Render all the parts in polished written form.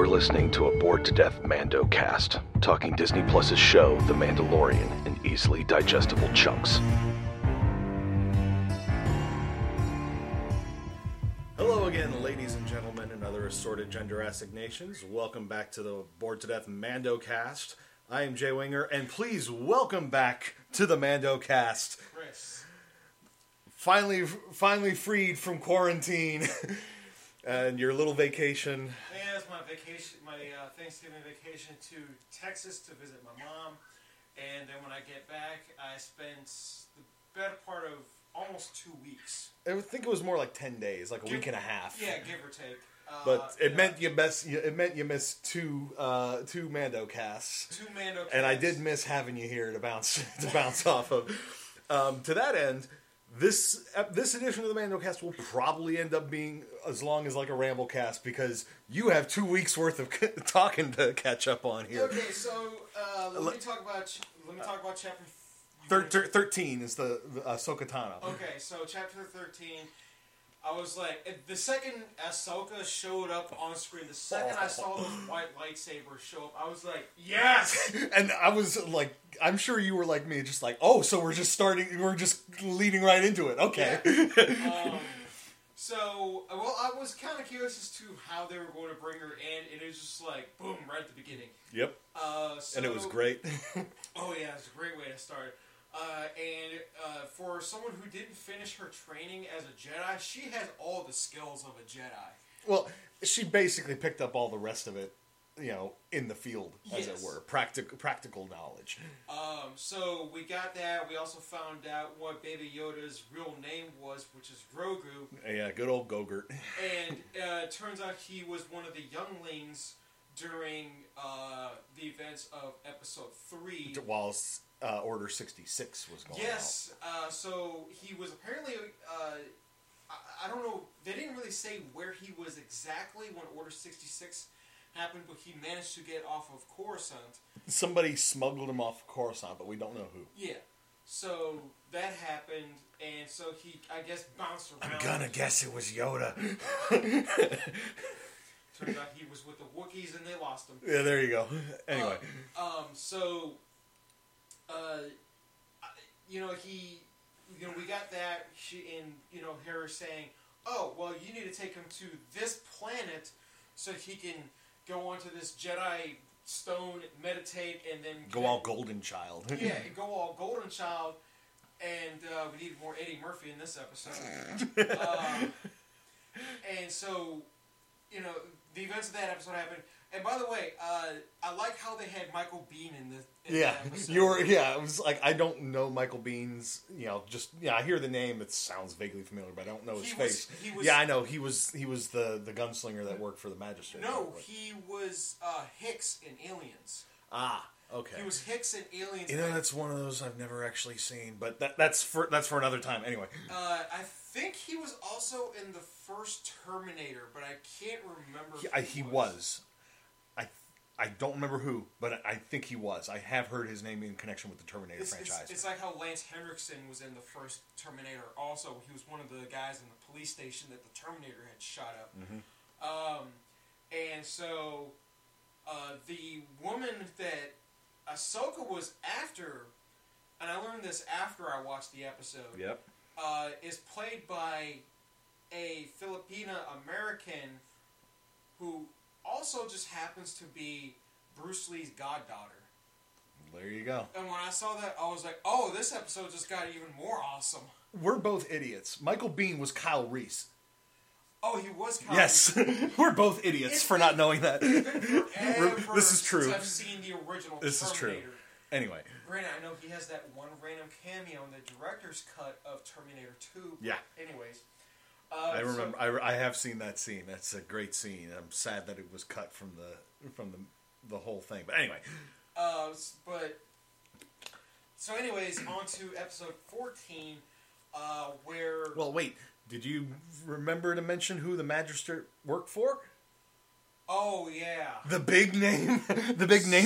You're listening to a bored to death Mando cast, talking Disney Plus's show, The Mandalorian, in easily digestible chunks. Hello again, ladies and gentlemen, and other assorted gender assignations. Welcome back to the bored to death Mando cast. I am Jay Winger, and please welcome back to the Mando cast, Chris. Finally freed from quarantine. And your little vacation. Yeah, it's my vacation, my Thanksgiving vacation to Texas to visit my mom. And then when I get back, I spent the better part of almost 2 weeks. I think it was more like 10 days, like a week and a half. Yeah, give or take. But it meant you missed two Mando casts. Two Mando casts. And I did miss having you here to bounce off of. To that end. This edition of the MandoCast will probably end up being as long as like a Ramblecast because you have 2 weeks worth of talking to catch up on here. Okay, so let me talk about chapter 13 is the Ahsoka Tano. Okay, so chapter 13. I was like, the second Ahsoka showed up on screen, the second I saw the white lightsaber show up, I was like, yes! And I was like, I'm sure you were like me, just like, oh, so we're just leading right into it, okay. Yeah. I was kind of curious as to how they were going to bring her in, and it was just like, boom, right at the beginning. Yep. And it was great. Oh yeah, it was a great way to start. And for someone who didn't finish her training as a Jedi, she has all the skills of a Jedi. Well, she basically picked up all the rest of it, you know, in the field, as it were. Practical knowledge. So we got that. We also found out what Baby Yoda's real name was, which is Grogu. Yeah, good old Gogurt. And it turns out he was one of the younglings during the events of Episode 3. Whilst... Order 66 was going out. Yes, so he was apparently, I don't know, they didn't really say where he was exactly when Order 66 happened, but he managed to get off of Coruscant. Somebody smuggled him off of Coruscant, but we don't know who. Yeah, so that happened, and so he, I guess, bounced around. I'm gonna guess it was Yoda. Turns out he was with the Wookiees and they lost him. Yeah, there you go. Anyway. We got that. Her saying, "Oh, well, you need to take him to this planet so he can go onto this Jedi stone, meditate, and then go all Golden Child." Yeah, go all Golden Child, and we need more Eddie Murphy in this episode. And so, you know, the events of that episode happened. And by the way, I like how they had Michael Biehn in that episode. It was like, I don't know Michael Bihn's, I hear the name, it sounds vaguely familiar, but I don't know his face. I know, he was the gunslinger that worked for the Magistrate. No, he was Hicks in Aliens. Ah, okay. He was Hicks in Aliens. You know, that's one of those I've never actually seen, but that's for another time, anyway. I think he was also in the first Terminator, but I can't remember who he was. I don't remember who, but I think he was. I have heard his name in connection with the Terminator franchise. It's like how Lance Henriksen was in the first Terminator also. He was one of the guys in the police station that the Terminator had shot up. Mm-hmm. And so the woman that Ahsoka was after, and I learned this after I watched the episode, yep. Is played by a Filipina-American who... also just happens to be Bruce Lee's goddaughter. There you go. And when I saw that, I was like, oh, this episode just got even more awesome. We're both idiots. Michael Biehn was Kyle Reese. Oh, he was Kyle Reese. Yes. We're both idiots for not knowing that. This is true. Since I've seen the original Terminator. Is true. Anyway. Granted, I know he has that one random cameo in the director's cut of Terminator 2. Yeah. Anyways. I remember. I have seen that scene. That's a great scene. I'm sad that it was cut from the whole thing. But anyway. On to episode 14, where. Well, wait. Did you remember to mention who the Magistrate worked for? Oh yeah. The big name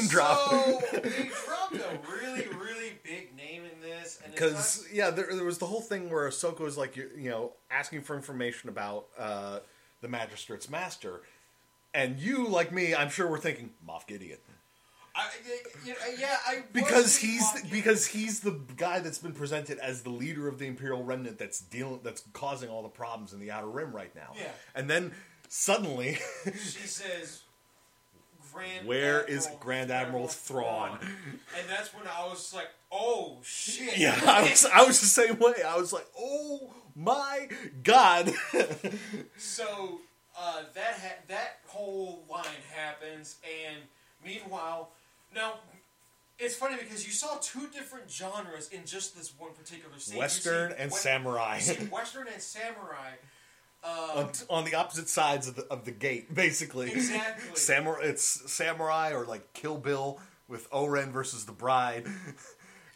drop. So they dropped a really, really big name in this, because there was the whole thing where Ahsoka was like, asking for information about the Magistrate's master, And you, like me, I'm sure we're thinking Moff Gideon. Because he's the guy that's been presented as the leader of the Imperial Remnant that's causing all the problems in the Outer Rim right now. Yeah. And then suddenly she says, "Where is Grand Admiral Thrawn?" And that's when I was like, "Oh shit!" Yeah, I was the same way. I was like, "Oh my god!" So that whole line happens, and meanwhile. Now, it's funny because you saw two different genres in just this one particular scene. Western and samurai. Western and samurai. On the opposite sides of the gate, basically. Exactly. It's samurai or like Kill Bill with Oren versus the Bride.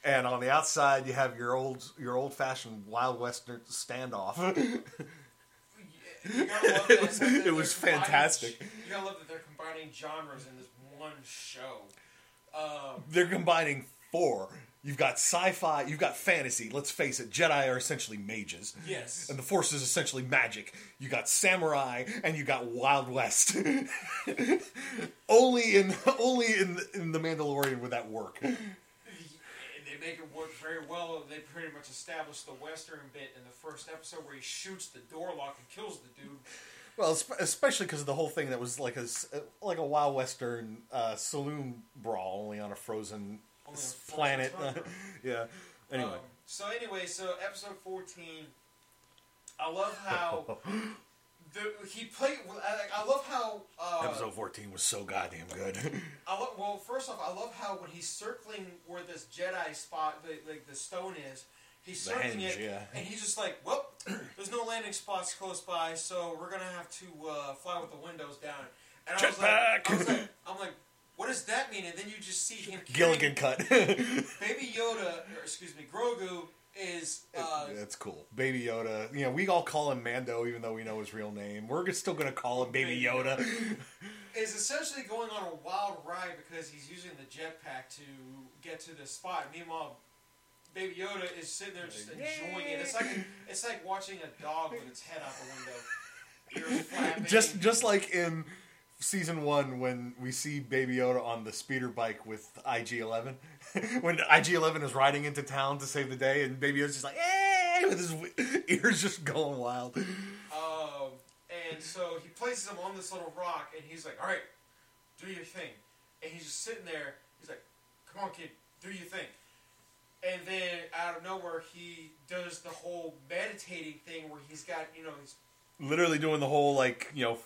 And on the outside, you have your old-fashioned Wild Western standoff. You gotta love that it was fantastic. You gotta love that they're combining genres in this one show. They're combining four. You've got sci-fi, you've got fantasy. Let's face it, Jedi are essentially mages. Yes. And the Force is essentially magic. You got samurai and you got Wild West. only in The Mandalorian would that work. They make it work very well. They pretty much established the Western bit in the first episode where he shoots the door lock and kills the dude. Well, especially because of the whole thing that was like a Wild Western saloon brawl, only on a frozen planet. Yeah. Anyway. So episode 14. I love how he played. I love how episode 14 was so goddamn good. First off, I love how when he's circling where this Jedi spot, like the stone is. He's circling it, yeah. And he's just like, well, there's no landing spots close by, so we're going to have to fly with the windows down. And I'm like, what does that mean? And then you just see him Gilligan cut. Baby Yoda, Grogu is... that's cool. Baby Yoda. You know, we all call him Mando, even though we know his real name. We're still going to call him Baby Yoda. Is essentially going on a wild ride because he's using the jetpack to get to this spot. Meanwhile... Baby Yoda is sitting there just enjoying it. It's like watching a dog with its head out the window, ears flapping. Just like in season 1 when we see Baby Yoda on the speeder bike with IG-11, when IG-11 is riding into town to save the day, and Baby Yoda's just like, "Hey!" with his ears just going wild. And so he places him on this little rock, and he's like, "All right, do your thing." And he's just sitting there. He's like, "Come on, kid, do your thing." And then, out of nowhere, he does the whole meditating thing where he's got, he's... Literally doing the whole,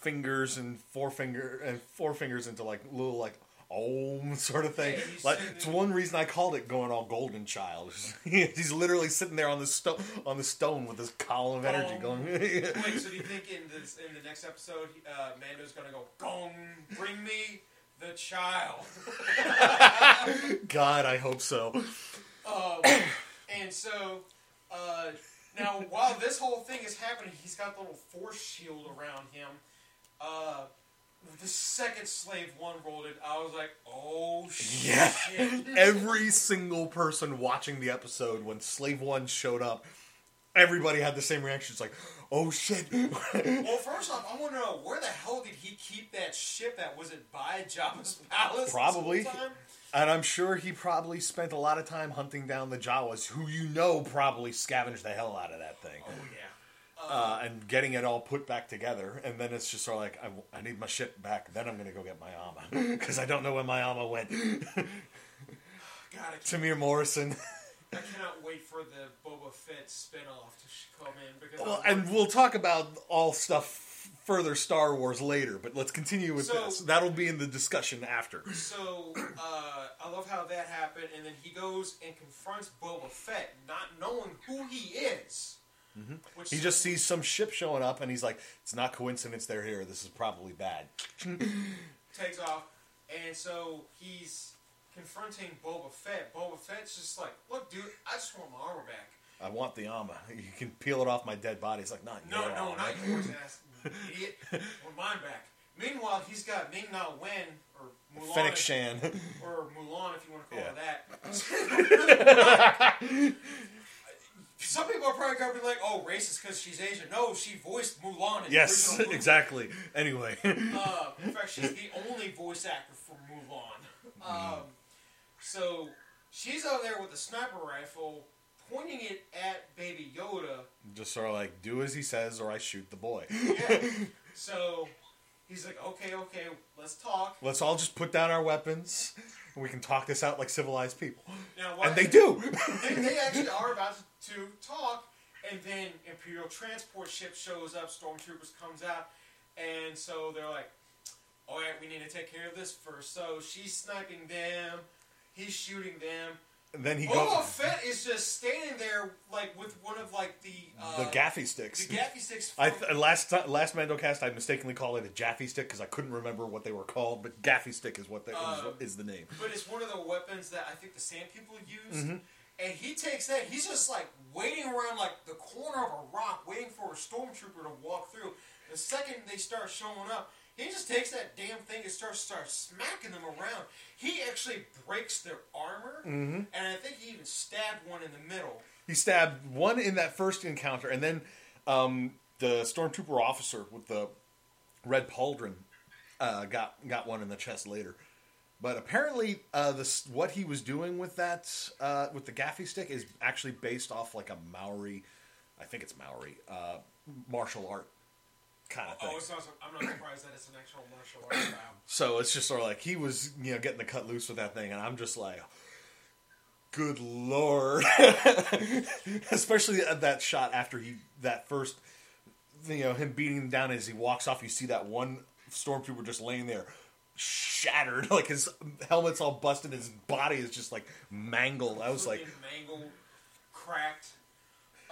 fingers and forefingers into, little, om sort of thing. Yeah, it's one reason I called it going all golden child. He's literally sitting there on the stone with this column of energy going... Wait, so do you think in the next episode, Mando's going to go, "Gong, bring me the child." God, I hope so. And so, now while this whole thing is happening, he's got the little force shield around him. The second slave one rolled it. I was like, "Oh shit!" Yeah. Every single person watching the episode when slave one showed up, everybody had the same reaction. It's like, "Oh shit!" Well, first off, I want to know where the hell did he keep that ship at? Was it by Jabba's palace? Probably. This whole time? And I'm sure he probably spent a lot of time hunting down the Jawas, who probably scavenged the hell out of that thing. Oh, yeah. And getting it all put back together. And then it's just sort of like, I need my ship back. Then I'm going to go get my Amma. Because I don't know where my Amma went. God, Tamir Morrison. I cannot wait for the Boba Fett spinoff to come in. Because we'll talk about all stuff further Star Wars later, but let's continue with this. That'll be in the discussion after. So, I love how that happened, and then he goes and confronts Boba Fett, not knowing who he is. Mm-hmm. He just sees some ship showing up, and he's like, "It's not coincidence they're here, this is probably bad." Takes off, and so he's confronting Boba Fett. Boba Fett's just like, "Look, dude, I just want my armor back. I want the armor. You can peel it off my dead body." It's like, "No, not yours, ass. Idiot. I want mine back." Meanwhile, he's got Ming-Na Wen, or Mulan. Fennec Shan. Or Mulan, if you want to call her that. Some people are probably going to be like, oh, racist because she's Asian. No, she voiced Mulan in the original movie. Exactly. Anyway. In fact, she's the only voice actor for Mulan. So she's out there with a sniper rifle pointing it at Baby Yoda. Just sort of like, do as he says or I shoot the boy. Yeah. So he's like, okay, let's talk. Let's all just put down our weapons and we can talk this out like civilized people. Now, and they do. They actually are about to talk, and then Imperial transport ship shows up, Stormtroopers comes out, and so they're like, alright, we need to take care of this first. So she's sniping them, he's shooting them. And then he goes. Boba Fett is just standing there, like with one of like the gaffy sticks. The gaffy sticks. Last Mando cast, I mistakenly called it a Jaffy stick because I couldn't remember what they were called, but gaffy stick is what is the name. But it's one of the weapons that I think the Sand People use. Mm-hmm. And he takes that. He's just like waiting around like the corner of a rock, waiting for a stormtrooper to walk through. The second they start showing up, he just takes that damn thing and starts smacking them around. He actually breaks their armor, mm-hmm. and I think he even stabbed one in the middle. He stabbed one in that first encounter, and then the stormtrooper officer with the red pauldron got one in the chest later. But apparently, what he was doing with that with the gaffy stick is actually based off like a Maori, I think it's Maori martial art. Kind of thing. Oh, it's awesome. I'm not surprised that it's an actual martial arts style. So it's just sort of like he was, getting the cut loose with that thing, and I'm just like, good lord. Especially that shot after that first, him beating him down as he walks off. You see that one stormtrooper just laying there, shattered, like his helmet's all busted, his body is just like mangled. I was like, mangled, cracked.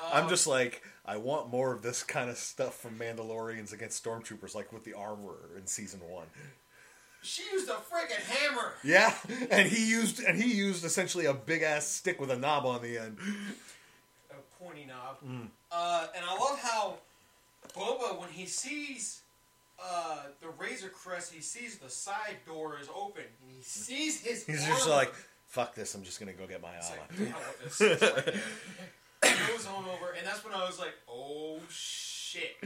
I'm just like, I want more of this kind of stuff from Mandalorians against Stormtroopers, like with the armorer in Season 1. She used a freaking hammer! Yeah, and he used essentially a big-ass stick with a knob on the end. A pointy knob. Mm. And I love how Boba, when he sees the Razor Crest, he sees the side door is open. And he sees his He's just like, fuck this, I'm just going to go get my armor. Like, it goes on over, and that's when I was like, oh shit.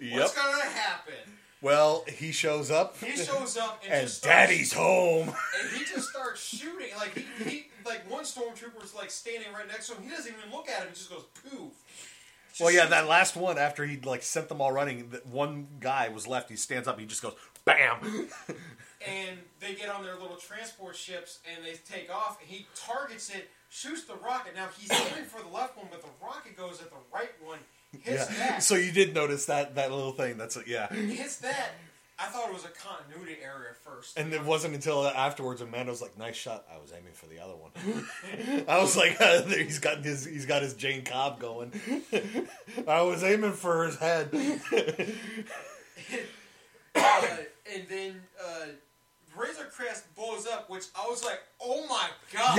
Yep. What's gonna happen? Well, he shows up. And just starts, Daddy's home. And he just starts shooting. Like he like one stormtrooper's like standing right next to him. He doesn't even look at him, he just goes poof. Just well yeah, that last one after he like sent them all running, that one guy was left, he stands up, he just goes BAM. And they get on their little transport ships and they take off, and he targets it, shoots the rocket. Now he's aiming for the left one, but the rocket goes at the right one, hits that. So you did notice that little thing. That's it, yeah. He hits that. I thought it was a continuity error at first. And it wasn't until afterwards when Mando's like, nice shot. I was aiming for the other one. I was like, he's got his Jane Cobb going. I was aiming for his head. And then Razor Crest blows up, which I was like, oh my god.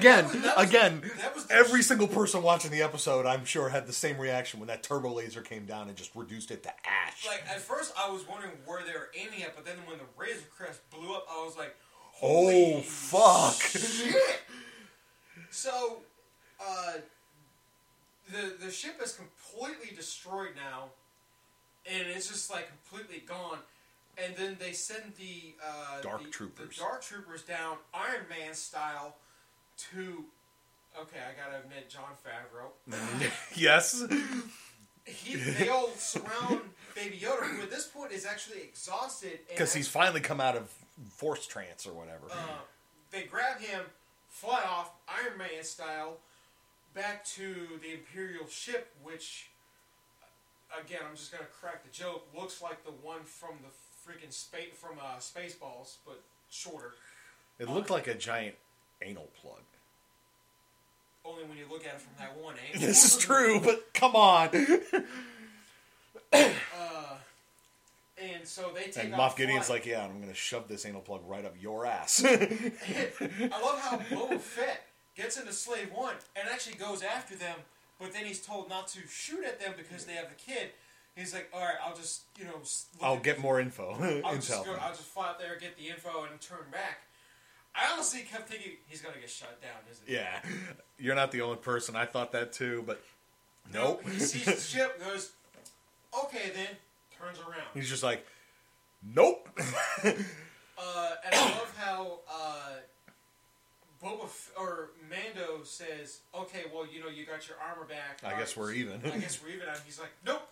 Yeah. Every single person watching the episode, I'm sure, had the same reaction when that turbo laser came down and just reduced it to ash. Like, at first I was wondering where they were aiming at, but then when the Razor Crest blew up, I was like, holy fuck. Shit. So, the ship is completely destroyed now, and it's just like completely gone. And then they send the dark troopers down, Iron Man style, to... Okay, I gotta admit, Jon Favreau. Yes. They all surround Baby Yoda, who at this point is actually exhausted. Because he's finally come out of force trance or whatever. They grab him, fly off, Iron Man style, back to the Imperial ship, which, again, I'm just gonna crack the joke, looks like the one from the... freaking Spaceballs, but shorter. It looked like a giant anal plug. Only when you look at it from that one angle. This is true, but come on. And so they take. And Moff Gideon's like, "Yeah, I'm going to shove this anal plug right up your ass." I love how Boba Fett gets into Slave One and actually goes after them, but then he's told not to shoot at them because they have the kid. He's like, all right, I'll just, I'll get more info. I'll just fly out there, get the info, and turn back. I honestly kept thinking, he's going to get shot down, isn't he? Yeah. You're not the only person. I thought that, too. But Nope. He sees the ship, goes, okay then, turns around. He's just like, nope. And I love how Mando says, okay, well, you know, you got your armor back. I guess we're even. And he's like, nope.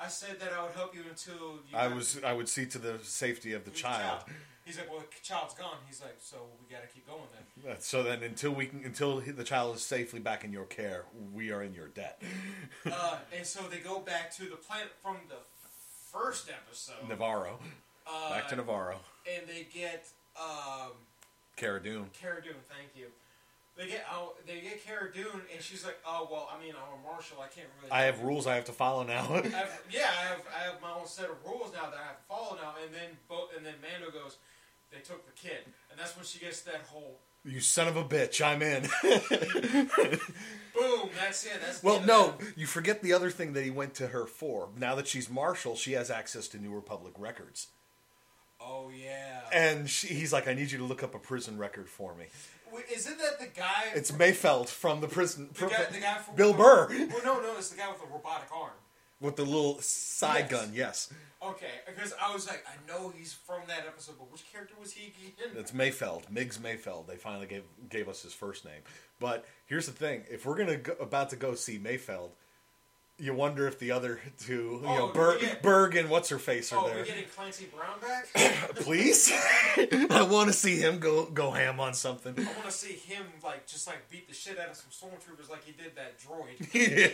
I said that I would help you until you... I would see to the safety of the child. He's like, well, the child's gone. He's like, so we got to keep going then. So then until the child is safely back in your care, we are in your debt. And so they go back to the planet from the first episode. Navarro. Back to Navarro. And they get... Cara Dune. Cara Dune, thank you. They get Cara Dune, and she's like, oh, well, I mean, I'm a marshal. I can't really... I have rules I have to follow now. I have my own set of rules now that I have to follow now. And then Mando goes, they took the kid. And that's when she gets that whole... You son of a bitch, I'm in. Boom, that's it. You forget the other thing that he went to her for. Now that she's marshal, she has access to New Republic records. Oh, yeah. And he's like, I need you to look up a prison record for me. Wait, isn't that the guy... It's Mayfeld from the prison... The guy from... Bill Burr. Well, no, it's the guy with the robotic arm. With the little side gun, yes. Okay, because I was like, I know he's from that episode, but which character was he again? It's Mayfeld. Miggs Mayfeld. They finally gave us his first name. But here's the thing. If we're about to go see Mayfeld, you wonder if the other two, Berg and What's-Her-Face are there. Oh, we're getting Clancy Brown back? Please? I want to see him go ham on something. I want to see him, just beat the shit out of some stormtroopers like he did that droid.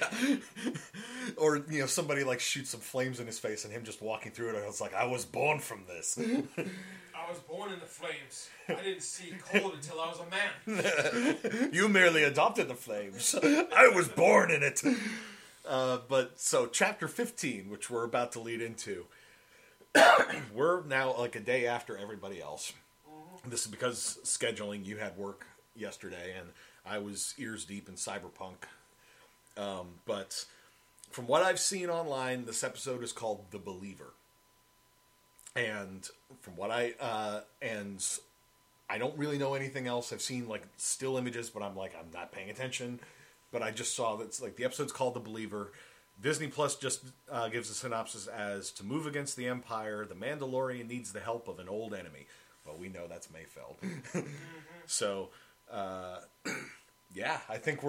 Yeah. Or, somebody, shoots some flames in his face and him just walking through it and it's like, I was born from this. I was born in the flames. I didn't see cold until I was a man. You merely adopted the flames. I was born in it. But so chapter 15, which we're about to lead into, we're now a day after everybody else. Mm-hmm. This is because scheduling, you had work yesterday and I was ears deep in Cyberpunk. But from what I've seen online, this episode is called The Believer. And from what I don't really know anything else. I've seen still images, but I'm not paying attention. But I just saw that's the episode's called The Believer. Disney Plus just gives a synopsis as to move against the Empire, the Mandalorian needs the help of an old enemy. Well, we know that's Mayfeld. So, yeah, I think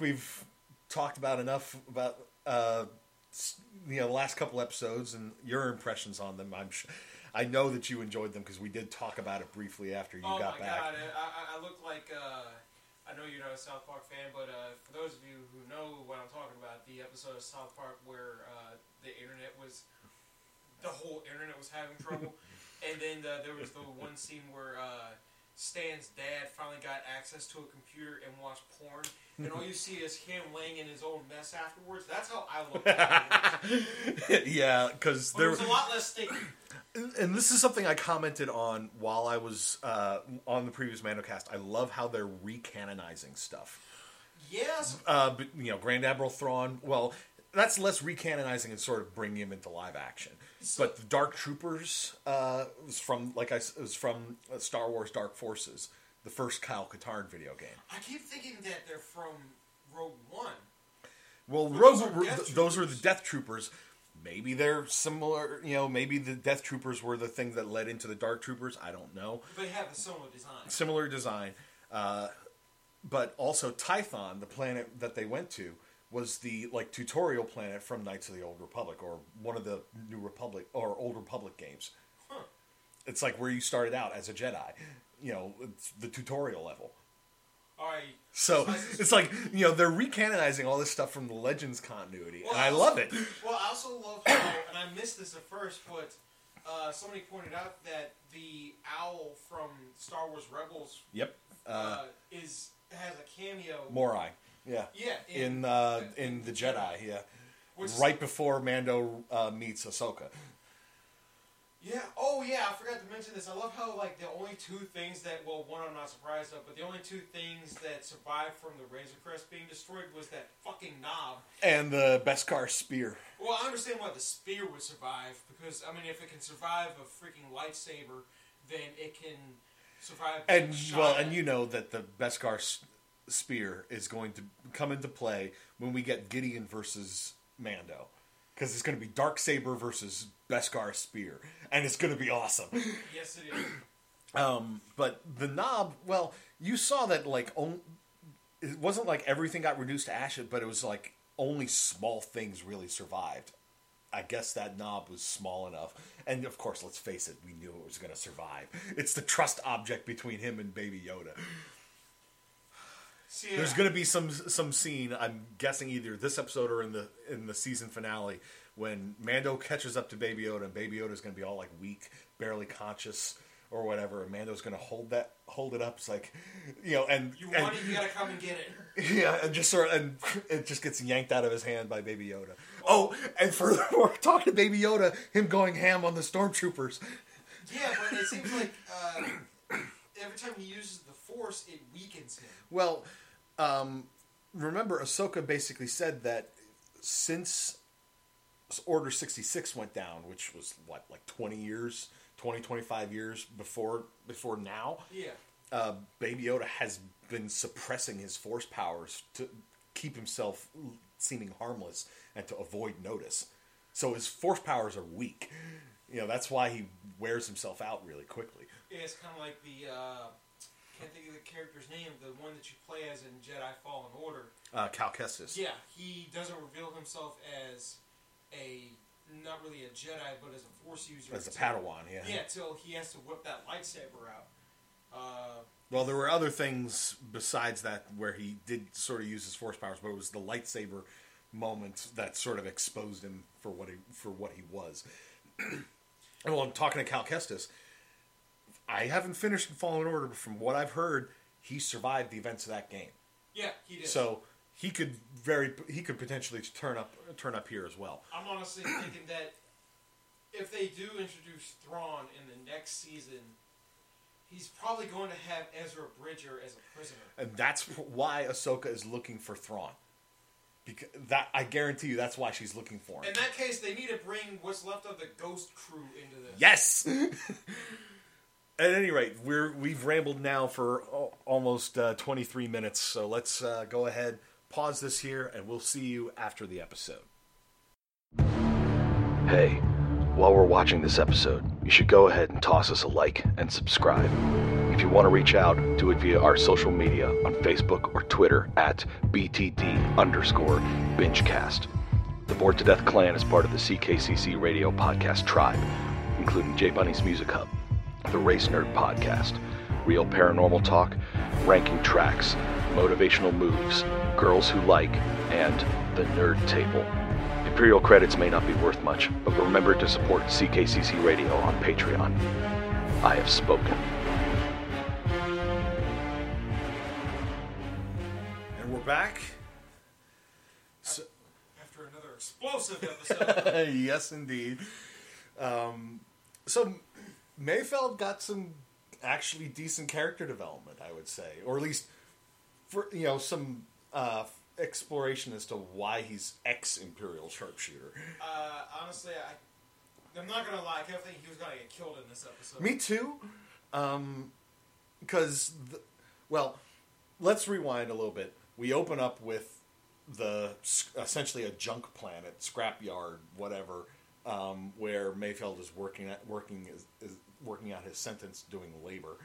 we've talked about enough about the last couple episodes and your impressions on them. I know that you enjoyed them because we did talk about it briefly after you got back. Oh my God! I looked like. I know you're not a South Park fan, but for those of you who know what I'm talking about, the episode of South Park where the whole internet was having trouble, and then there was the one scene where Stan's dad finally got access to a computer and watched porn, and all you see is him laying in his own mess afterwards. That's how I looked at it. Yeah, because there was a lot less stinky. And this is something I commented on while I was on the previous MandoCast. I love how they're recanonizing stuff. Yes. But, Grand Admiral Thrawn. Well, that's less recanonizing and sort of bringing him into live action. But the Dark Troopers was from Star Wars Dark Forces, the first Kyle Katarn video game. I keep thinking that they're from Rogue One. Well, those are the Death Troopers. Maybe they're similar, maybe the Death Troopers were the thing that led into the Dark Troopers. I don't know. They have a similar design. But also Tython, the planet that they went to, was the, tutorial planet from Knights of the Old Republic, or one of the New Republic, or Old Republic games. Huh. It's where you started out as a Jedi. It's the tutorial level. So it's they're recanonizing all this stuff from the Legends continuity, and I love it. Well, I also love how, and I missed this at first, but somebody pointed out that the owl from Star Wars Rebels, has a cameo. Morai, yeah, in the Jedi, yeah, right before Mando meets Ahsoka. Yeah, I forgot to mention this. I love how, the only two things that, one I'm not surprised of, but the only two things that survived from the Razor Crest being destroyed was that fucking knob. And the Beskar spear. Well, I understand why the spear would survive, because, if it can survive a freaking lightsaber, then it can survive... And that the Beskar spear is going to come into play when we get Gideon versus Mando. Because it's going to be Darksaber versus Beskar spear. And it's going to be awesome. Yes, it is. But the knob, well, you saw that, like, it wasn't like everything got reduced to ashes, but it was like only small things really survived. I guess that knob was small enough. And, of course, let's face it, we knew it was going to survive. It's the trust object between him and Baby Yoda. See, there's going to be some scene, I'm guessing either this episode or in the season finale, when Mando catches up to Baby Yoda, and Baby Yoda's going to be all, like, weak, barely conscious, or whatever, and Mando's going to hold it up. It's like, you know, and... You want it, you got to come and get it. Yeah, and just sort of... And it just gets yanked out of his hand by Baby Yoda. Oh, and furthermore, talk to Baby Yoda, him going ham on the stormtroopers. Yeah, but it seems like every time he uses the Force, it weakens him. Well, remember, Ahsoka basically said that since Order 66 went down, which was, what, like 20 years... 20, 25 years before now, yeah. Baby Yoda has been suppressing his Force powers to keep himself seeming harmless and to avoid notice. So his Force powers are weak. You know, that's why he wears himself out really quickly. Yeah, it's kind of like the, can't think of the character's name, the one that you play as in Jedi Fallen Order. Cal Kestis. Yeah, he doesn't reveal himself as a... Not really a Jedi, but as a Force user. As a Padawan, yeah. Yeah, till he has to whip that lightsaber out. Well, there were other things besides that where he did sort of use his Force powers, but it was the lightsaber moment that sort of exposed him for what he was. Well, I'm talking to Cal Kestis. I haven't finished Fallen Order, but from what I've heard, he survived the events of that game. Yeah, he did. So... He could potentially turn up here as well. I'm honestly thinking that if they do introduce Thrawn in the next season, he's probably going to have Ezra Bridger as a prisoner. And that's why Ahsoka is looking for Thrawn. Because that, I guarantee you, that's why she's looking for him. In that case, they need to bring what's left of the Ghost Crew into this. Yes. At any rate, we've rambled now for almost 23 minutes, so let's go ahead. Pause this here, and we'll see you after the episode. Hey, while we're watching this episode, you should go ahead and toss us a like and subscribe. If you want to reach out, do it via our social media on Facebook or Twitter at BTD_BingeCast. The Bored to Death Clan is part of the CKCC Radio Podcast Tribe, including J Bunny's Music Hub, the Race Nerd Podcast, Real Paranormal Talk, Ranking Tracks, Motivational Moves, Girls Who Like, and The Nerd Table. Imperial credits may not be worth much, but remember to support CKCC Radio on Patreon. I have spoken. And we're back. So, after another explosive episode. Yes, indeed. So Mayfeld got some actually decent character development, I would say. Or at least, for, you know, some... exploration as to why he's ex-Imperial sharpshooter. Honestly, I'm not going to lie. I kept thinking he was going to get killed in this episode. Me too. Because, well, let's rewind a little bit. We open up with essentially a junk planet, scrapyard, whatever, where Mayfeld is working out his sentence, doing labor,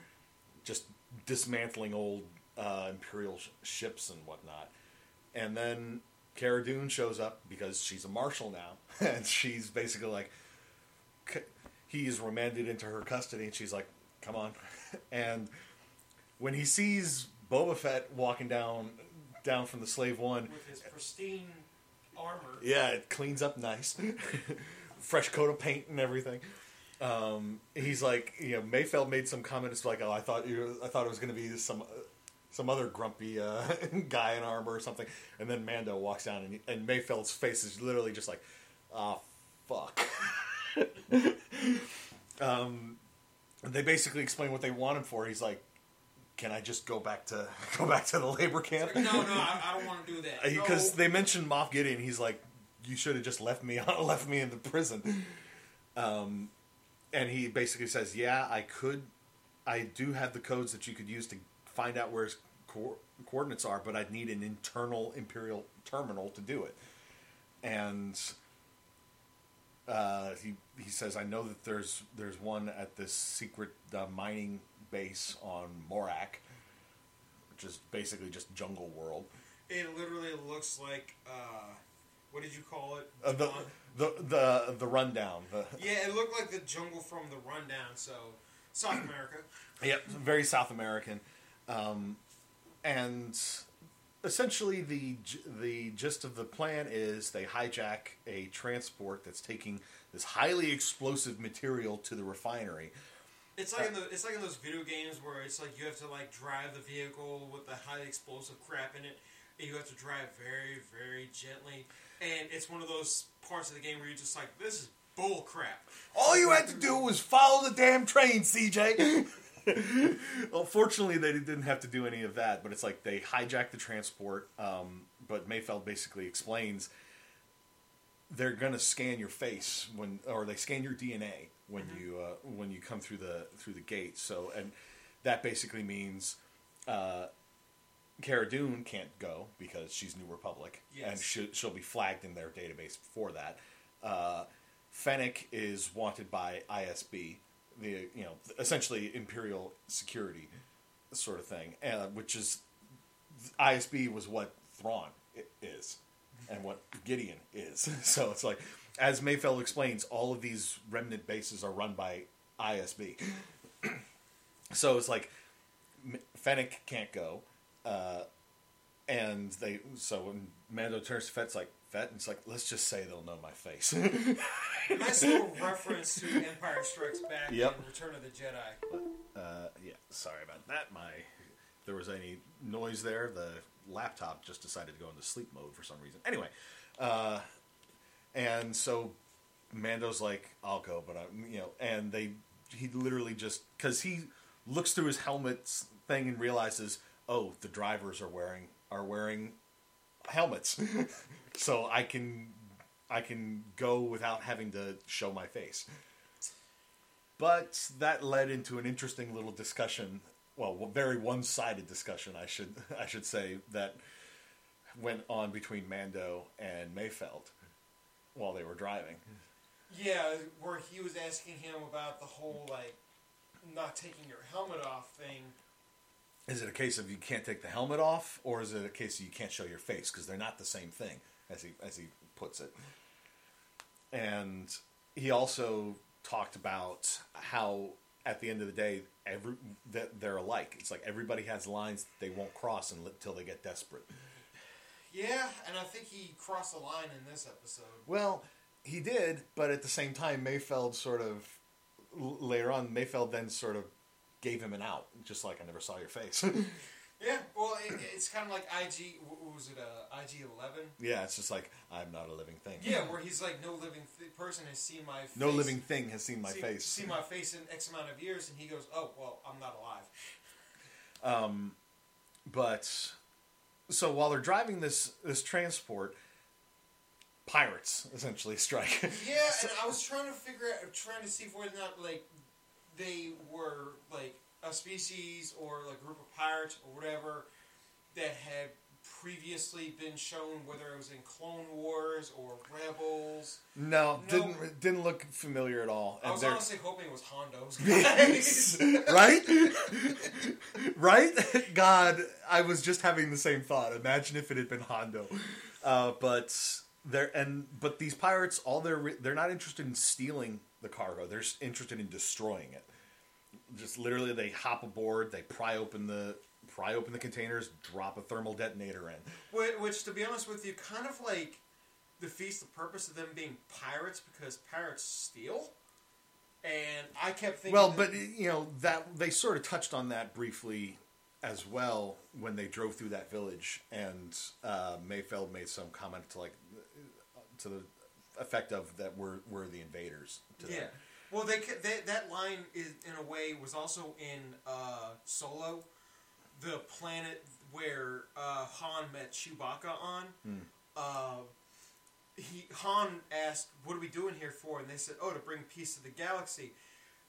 just dismantling old Imperial ships and whatnot. And then Cara Dune shows up because she's a marshal now. And she's basically like, he is remanded into her custody. And she's like, come on. And when he sees Boba Fett walking down from the Slave One. With his pristine armor. Yeah, it cleans up nice. Fresh coat of paint and everything. He's like, you know, Mayfeld made some comment. It's like, oh, I thought it was going to be some other grumpy guy in armor or something. And then Mando walks down, and Mayfeld's face is literally just like, oh, fuck. They basically explain what they want him for. He's like, can I just go back to the labor camp? Like, no, I don't want to do that. Because they mentioned Moff Gideon. He's like, you should have just left me in the prison. And he basically says, yeah, I do have the codes that you could use to find out where his coordinates are, but I'd need an internal Imperial terminal to do it. And he says, I know that there's one at this secret mining base on Morak, which is basically just Jungle World. It literally looks like, what did you call it? The Rundown. Yeah, it looked like the jungle from The Rundown, so South America. Yep, very South American. And essentially the gist of the plan is they hijack a transport that's taking this highly explosive material to the refinery. It's like in those video games where it's like you have to like drive the vehicle with the highly explosive crap in it. You have to drive very, very gently. And it's one of those parts of the game where you're just like, this is bull crap. All you had to do was follow the damn train, CJ. Well, fortunately, they didn't have to do any of that. But it's like they hijack the transport. But Mayfeld basically explains they're going to scan your face they scan your DNA when you come through the gate. So, and that basically means Cara Dune can't go because she's New Republic, and she'll be flagged in their database for that. Fennec is wanted by ISB, essentially Imperial security sort of thing, which is ISB was what Thrawn is and what Gideon is. So it's like, as Mayfeld explains, all of these remnant bases are run by ISB. So it's like Fennec can't go. So when Mando turns to Fett's like, Fett, and it's like, let's just say they'll know my face. Nice little reference to Empire Strikes Back and Return of the Jedi. Sorry about that. There was any noise there. The laptop just decided to go into sleep mode for some reason. Anyway, and so Mando's like, I'll go, but and he literally just, because he looks through his helmet's thing and realizes, oh, the drivers are wearing helmets, so I can go without having to show my face. But that led into an interesting little discussion. Well, very one-sided discussion, I should say, that went on between Mando and Mayfeld while they were driving. Yeah, where he was asking him about the whole like not taking your helmet off thing. Is it a case of you can't take the helmet off, or is it a case of you can't show your face? Because they're not the same thing, as he puts it. And he also talked about how, at the end of the day, they're alike. It's like everybody has lines that they won't cross until they get desperate. Yeah, and I think he crossed a line in this episode. Well, he did, but at the same time, later on, Mayfeld then sort of gave him an out, just like I never saw your face. Yeah, well, it's kind of like IG, what was it, IG-11? Yeah, it's just like, I'm not a living thing. Yeah, where he's like, no living person has seen my face. No living thing has seen my face. Seen my face in X amount of years, and he goes, oh, well, I'm not alive. So while they're driving this transport, pirates essentially strike. Yeah, and I was trying to see if whether or not, like, they were like a species or like a group of pirates or whatever that had previously been shown, whether it was in Clone Wars or Rebels. No, didn't look familiar at all. And I was honestly hoping it was Hondo's guys. Right? God, I was just having the same thought. Imagine if it had been Hondo. But these pirates, they're not interested in stealing the cargo. They're interested in destroying it. Just literally, they hop aboard, they pry open the containers, drop a thermal detonator in. Which, to be honest with you, kind of like defeats the purpose of them being pirates, because pirates steal. And I kept thinking, that they sort of touched on that briefly as well when they drove through that village, and Mayfeld made some comment to the effect of that we're the invaders. Well, that line is in a way was also in Solo, the planet where Han met Chewbacca on. Han asked, "What are we doing here for?" And they said, "Oh, to bring peace to the galaxy."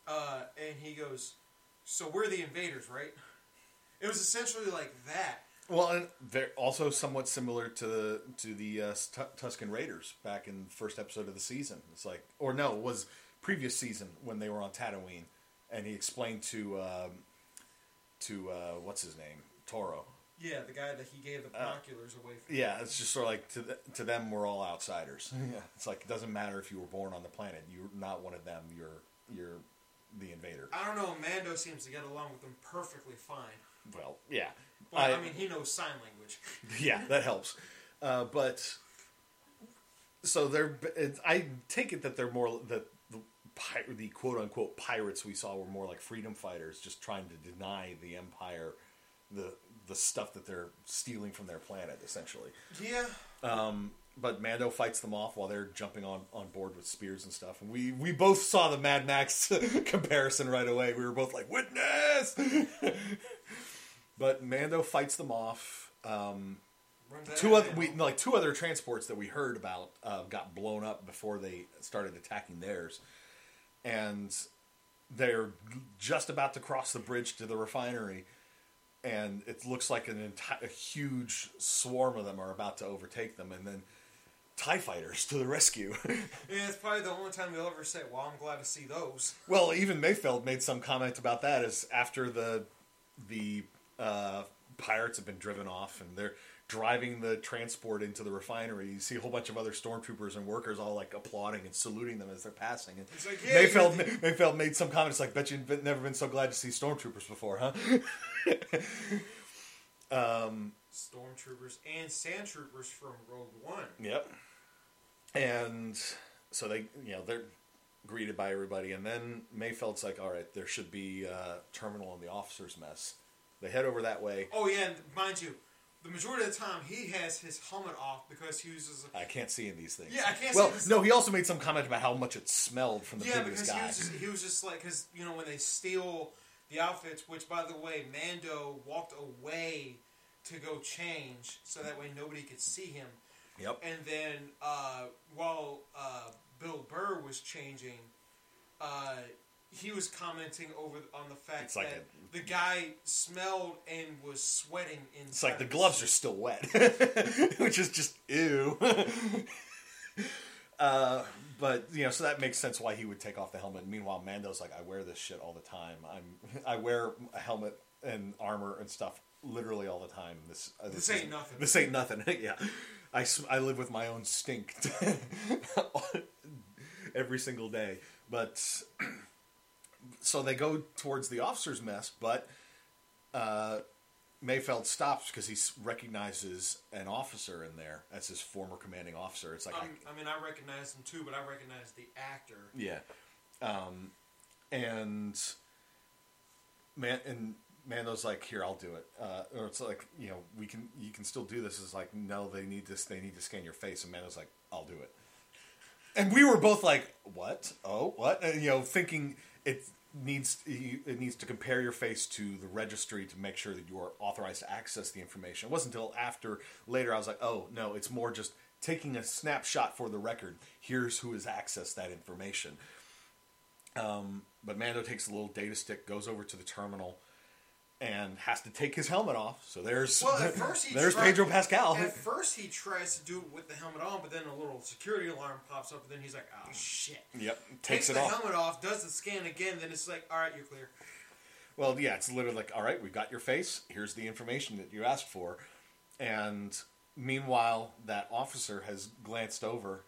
And he goes, "So we're the invaders, right?" It was essentially like that. Well, and they're also somewhat similar to the Tusken Raiders back in the first episode of the season. It's like, or no, it was previous season when they were on Tatooine, and he explained to what's his name, Toro. Yeah, the guy that he gave the binoculars away from. Yeah, it's just sort of like to them we're all outsiders. Yeah, it's like it doesn't matter if you were born on the planet, you're not one of them. You're the invader. I don't know. Mando seems to get along with them perfectly fine. Well, yeah. Well, I mean, he knows sign language. Yeah, that helps. But so they're. I take it that they're more that the quote unquote pirates we saw were more like freedom fighters, just trying to deny the Empire the stuff that they're stealing from their planet, essentially. Yeah. But Mando fights them off while they're jumping on board with spears and stuff. And we both saw the Mad Max comparison right away. We were both like, witness! But Mando fights them off. Two other transports that we heard about got blown up before they started attacking theirs. And they're just about to cross the bridge to the refinery. And it looks like a huge swarm of them are about to overtake them. And then TIE fighters to the rescue. Yeah, it's probably the only time you'll ever say, well, I'm glad to see those. Well, even Mayfeld made some comment about that as after the pirates have been driven off and they're driving the transport into the refinery. You see a whole bunch of other stormtroopers and workers all like applauding and saluting them as they're passing. And it's like, yeah, Mayfeld made some comments like, bet you've never been so glad to see stormtroopers before, huh? Stormtroopers and sandtroopers from Rogue One. Yep. And so they, they're greeted by everybody. And then Mayfeld's like, all right, there should be a terminal in the officer's mess. They head over that way. Oh, yeah, and mind you, the majority of the time he has his helmet off because he uses... I can't see in these things. Yeah, I can't see in these things. He also made some comment about how much it smelled from the previous guy. Yeah, because he was just like... Because, when they steal the outfits, which, by the way, Mando walked away to go change so that way nobody could see him. Yep. And then while Bill Burr was changing... he was commenting on the fact like that the guy smelled and was sweating inside. It's like the gloves are still wet, which is just ew. But so that makes sense why he would take off the helmet. Meanwhile, Mando's like, I wear this shit all the time. I wear a helmet and armor and stuff literally all the time. This ain't nothing. This ain't nothing. Yeah, I live with my own stink every single day, but. So they go towards the officer's mess, but Mayfeld stops because he recognizes an officer in there as his former commanding officer. It's like I recognize him too, but I recognize the actor. Yeah, and Mando's like, "Here, I'll do it." Or it's like, you can still do this. It's like, no, they need this. They need to scan your face. And Mando's like, "I'll do it." And we were both like, "What? Oh, what?" And, thinking. It needs to compare your face to the registry to make sure that you are authorized to access the information. It wasn't until later I was like, oh, no, it's more just taking a snapshot for the record. Here's who has accessed that information. But Mando takes a little data stick, goes over to the terminal, and has to take his helmet off. So there's Pedro Pascal. At first he tries to do it with the helmet on, but then a little security alarm pops up, and then he's like, oh, shit. Yep, takes it off. Takes the helmet off, does the scan again, then it's like, all right, you're clear. Well, yeah, it's literally like, all right, we've got your face. Here's the information that you asked for. And meanwhile, that officer has glanced over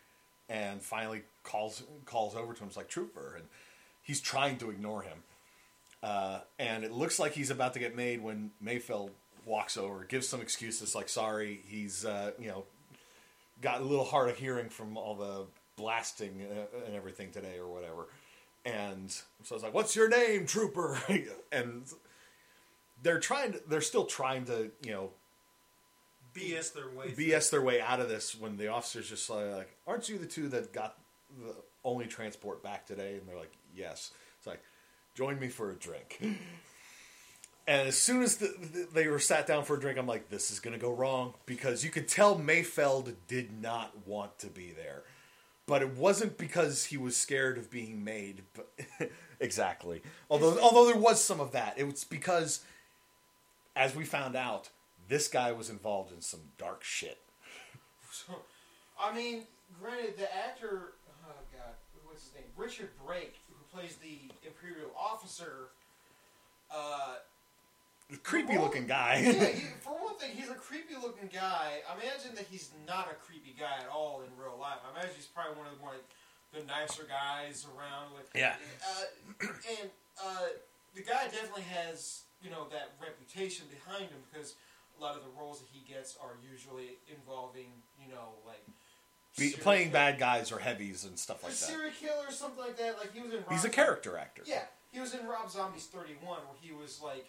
and finally calls over to him. It's like, trooper, and he's trying to ignore him. And it looks like he's about to get made when Mayfeld walks over, gives some excuses like, sorry, he's, got a little hard of hearing from all the blasting and everything today or whatever. And so I was like, what's your name, trooper? And they're still trying to, BS their way out of this when the officer's just like, aren't you the two that got the only transport back today? And they're like, yes. It's like, join me for a drink. And as soon as they were sat down for a drink, I'm like, this is going to go wrong. Because you could tell Mayfeld did not want to be there. But it wasn't because he was scared of being made. But exactly. Although there was some of that. It was because, as we found out, this guy was involved in some dark shit. I mean, granted, the actor, oh God, what's his name? Richard Brake, who plays the Imperial officer, creepy-looking guy. Yeah, for one thing, he's a creepy-looking guy. I imagine that he's not a creepy guy at all in real life. I imagine he's probably one of the more, like, the nicer guys around. Like, yeah. And the guy definitely has, you know, that reputation behind him because a lot of the roles that he gets are usually involving, you know, like... playing bad guys or heavies and stuff like that. Serial killer or something like that. Like, he was in... He's a character actor. Yeah. He was in Rob Zombie's 31 where he was, like...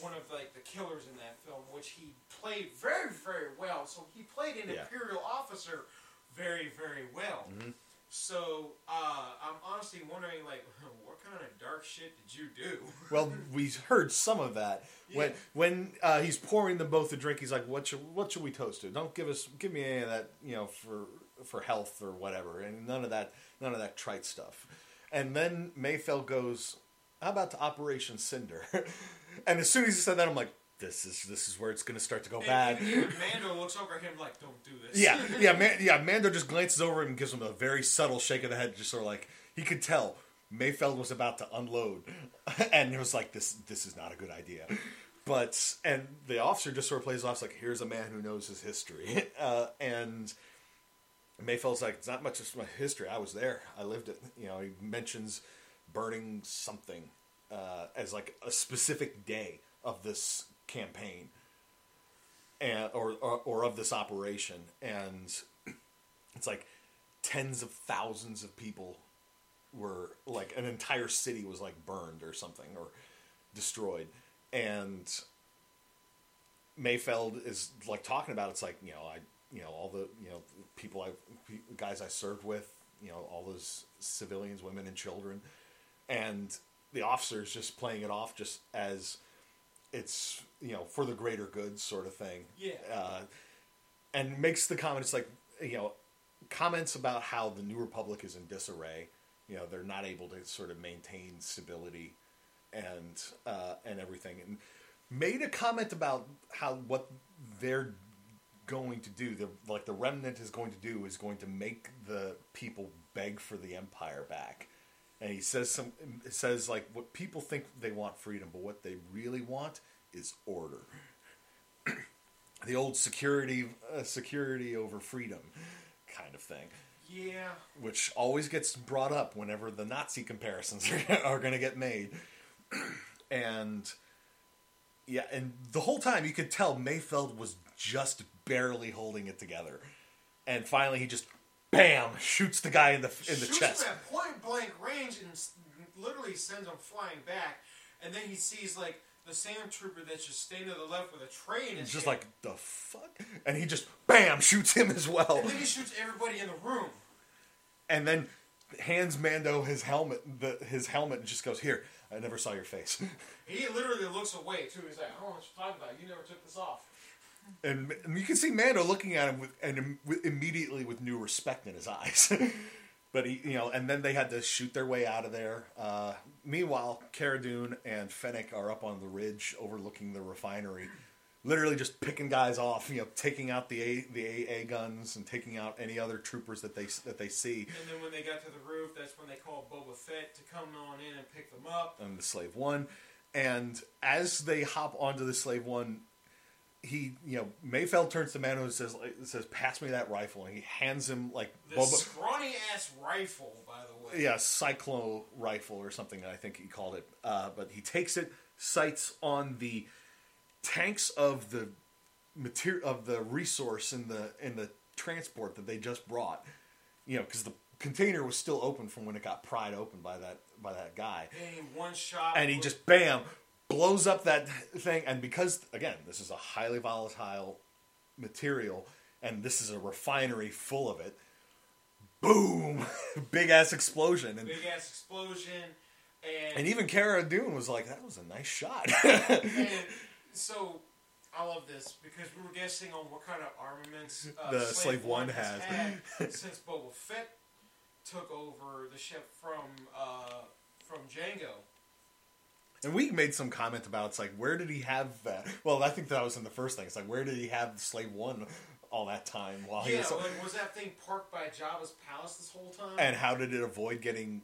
one of like the killers in that film, which he played very, very well. So he played an Imperial officer very, very well. Mm-hmm. So I'm honestly wondering, like, what kind of dark shit did you do? Well, we heard some of that when he's pouring them both a drink. He's like, "What should we toast to? Don't give me any of that, you know, for health or whatever, and none of that trite stuff." And then Mayfeld goes, "How about to Operation Cinder?" And as soon as he said that, I'm like, this is where it's going to start to go bad. And Mando looks over at him like, don't do this. Mando just glances over him and gives him a very subtle shake of the head, just sort of like, he could tell Mayfeld was about to unload. And it was like, this is not a good idea. And the officer just sort of plays off, like, here's a man who knows his history. And Mayfeld's like, it's not much of my history. I was there. I lived it. You know, he mentions burning something. As like a specific day of this campaign, and or of this operation, and it's like tens of thousands of people were like an entire city was like burned or something or destroyed, and Mayfeld is like talking about it's like guys I served with, you know, all those civilians, women and children, and the officer's just playing it off just as it's, you know, for the greater good sort of thing. Yeah. And makes the comments like, you know, comments about how the New Republic is in disarray. You know, they're not able to sort of maintain stability and everything. And made a comment about how what they're going to do, the remnant is going to do is going to make the people beg for the Empire back. And he says like what people think they want freedom, but what they really want is order. The old security over freedom, kind of thing. Yeah. Which always gets brought up whenever the Nazi comparisons are going to get made. And the whole time you could tell Mayfeld was just barely holding it together, and finally he just. Bam! Shoots the guy in the chest. Shoots him at point blank range and literally sends him flying back. And then he sees like the sandtrooper that's just staying to the left with a train. And just like the fuck, and he just bam shoots him as well. And then he shoots everybody in the room. And then hands Mando his helmet, and just goes, "Here, I never saw your face." He literally looks away too. He's like, "I don't know what you're talking about. You never took this off." And you can see Mando looking at him immediately with new respect in his eyes. But he, you know, and then they had to shoot their way out of there. Meanwhile, Cara Dune and Fennec are up on the ridge overlooking the refinery, literally just picking guys off. You know, taking out the AA guns and taking out any other troopers that they see. And then when they got to the roof, that's when they called Boba Fett to come on in and pick them up. And the Slave One, and as they hop onto the Slave One. He, you know, Mayfeld turns to Mando and says, "Pass me that rifle." And he hands him like this scrawny ass rifle, by the way. Yeah, cyclo rifle or something. I think he called it. But he takes it, sights on the tanks of the material of the resource in the transport that they just brought. You know, because the container was still open from when it got pried open by that guy. And one shot, and he just bam. Blows up that thing, and because, again, this is a highly volatile material, and this is a refinery full of it, boom! Big-ass explosion. Big-ass explosion. And even Cara Dune was like, that was a nice shot. And so, I love this, because we were guessing on what kind of armaments the Slave One has had since Boba Fett took over the ship from Jango. And we made some comment about, it's like, where did he have that? Well, I think that was in the first thing. It's like, where did he have Slave One all that time while he was... Yeah, like, was that thing parked by Jabba's palace this whole time? And how did it avoid getting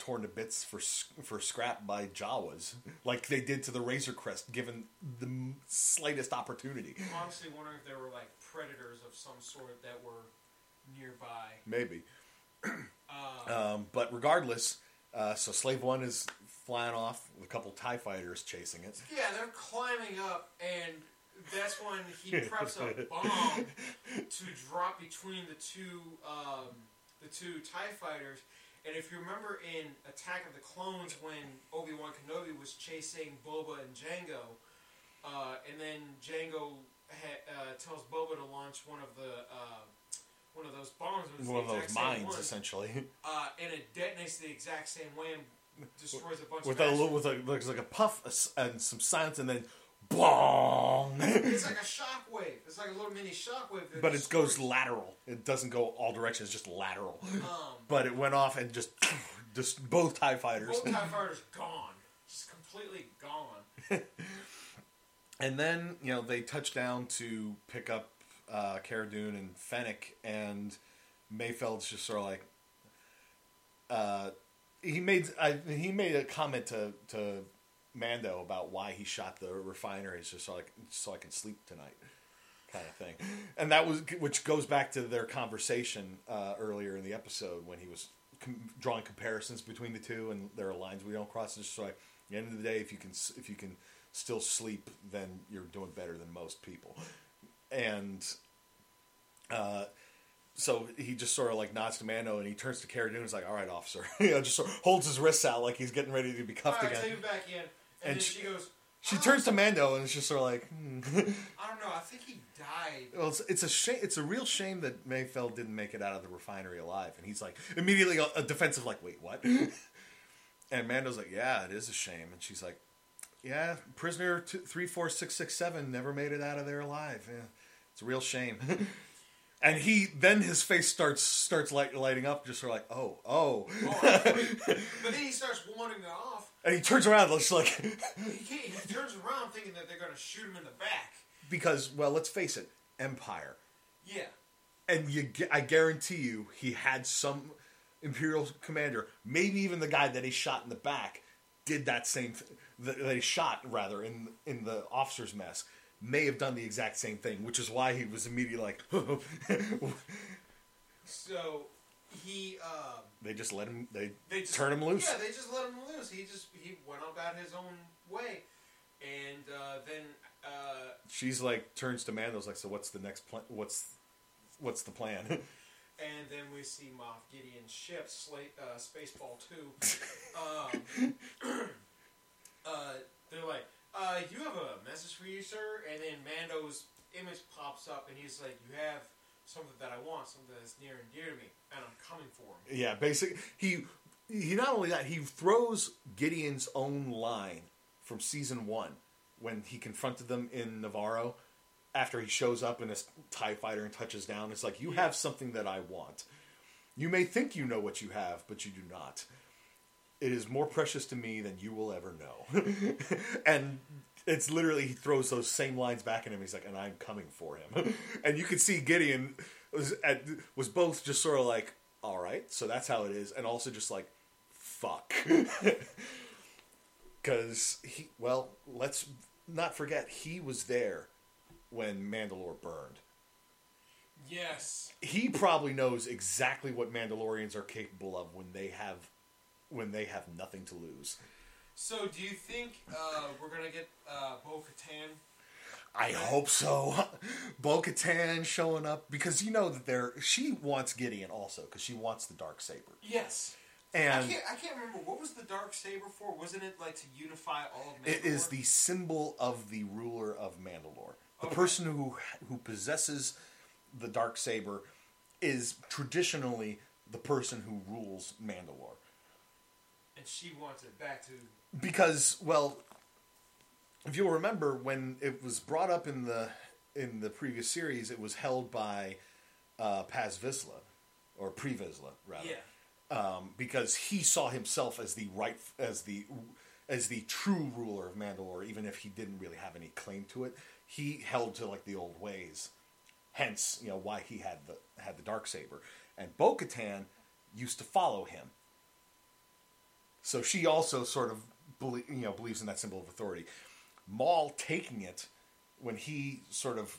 torn to bits for scrap by Jawas, like they did to the Razor Crest, given the slightest opportunity? I'm honestly wondering if there were, like, predators of some sort that were nearby. Maybe. But regardless, so Slave One is flying off with a couple TIE fighters chasing it. Yeah, they're climbing up, and that's when he preps a bomb to drop between the two TIE fighters. And if you remember in Attack of the Clones, when Obi-Wan Kenobi was chasing Boba and Jango, and then Jango tells Boba to launch one of those bombs. One of those mines, essentially. And it detonates the exact same way and destroys a bunch with like a puff and some silence, and then BOOM! It's like a shockwave. It's like a little mini shockwave. But it goes lateral. It doesn't go all directions, just lateral. But it went off and just both TIE fighters. Both TIE fighters gone. Just completely gone. And then, you know, they touch down to pick up Cara Dune and Fennec, and Mayfeld's just sort of like... He made a comment to Mando about why he shot the refinery. It's just like, so I can sleep tonight, kind of thing. And that was, which goes back to their conversation earlier in the episode when he was drawing comparisons between the two and there are lines we don't cross. It's just like, at the end of the day, if you can still sleep, then you're doing better than most people. And so he just sort of like nods to Mando, and he turns to Cara Dune and is like, "All right, officer." You know, just sort of holds his wrists out like he's getting ready to be cuffed again. All right, take him back in. And then she goes... She turns to Mando and it's just sort of like... I don't know. I think he died. Well, it's a shame. It's a real shame that Mayfeld didn't make it out of the refinery alive. And he's like immediately a defensive, like, "Wait, what?" And Mando's like, "Yeah, it is a shame." And she's like, "Yeah, prisoner 34667 never made it out of there alive. Yeah, it's a real shame." And he then his face starts lighting up, just sort of like, oh. But then he starts wandering off. And he turns around, looks like... he turns around thinking that they're going to shoot him in the back. Because, well, let's face it, Empire. Yeah. And I guarantee you, he had some Imperial commander, maybe even the guy that he shot in the back, did that same thing, that he shot, rather, in the officer's mess, may have done the exact same thing, which is why he was immediately like... So... He they just let him turn him loose. Yeah, they just let him loose. He went about his own way. And then she's like turns to Mando's like, "So what's the next plan? What's the plan?" And then we see Moff Gideon's ship, Spaceball 2. They're like, "You have a message for you, sir?" And then Mando's image pops up and he's like, "You have something that I want, something that's near and dear to me, and I'm coming for him." Yeah, basically, he not only that, he throws Gideon's own line from season 1 when he confronted them in Navarro after he shows up in his TIE fighter and touches down. It's like, "You have something that I want. You may think you know what you have, but you do not. It is more precious to me than you will ever know." And it's literally, he throws those same lines back at him. He's like, "And I'm coming for him." And you could see Gideon was both just sort of like, "All right, so that's how it is," and also just like, "Fuck." Because, well, let's not forget, he was there when Mandalore burned. Yes. He probably knows exactly what Mandalorians are capable of when they have nothing to lose. So, do you think we're going to get Bo-Katan? I hope so. Bo-Katan showing up. Because you know that she wants Gideon also, because she wants the Darksaber. Yes. And I can't remember. What was the Darksaber for? Wasn't it like to unify all of Mandalore? It is the symbol of the ruler of Mandalore. The person who possesses the Darksaber is traditionally the person who rules Mandalore. And she wants it back to... Because, well, if you'll remember, when it was brought up in the previous series, it was held by Paz Vizsla, or Pre Vizsla, rather, because he saw himself as the as the true ruler of Mandalore, even if he didn't really have any claim to it. He held to like the old ways, hence why he had the Darksaber. And Bo-Katan used to follow him, so she also sort of believes in that symbol of authority. Maul taking it when he sort of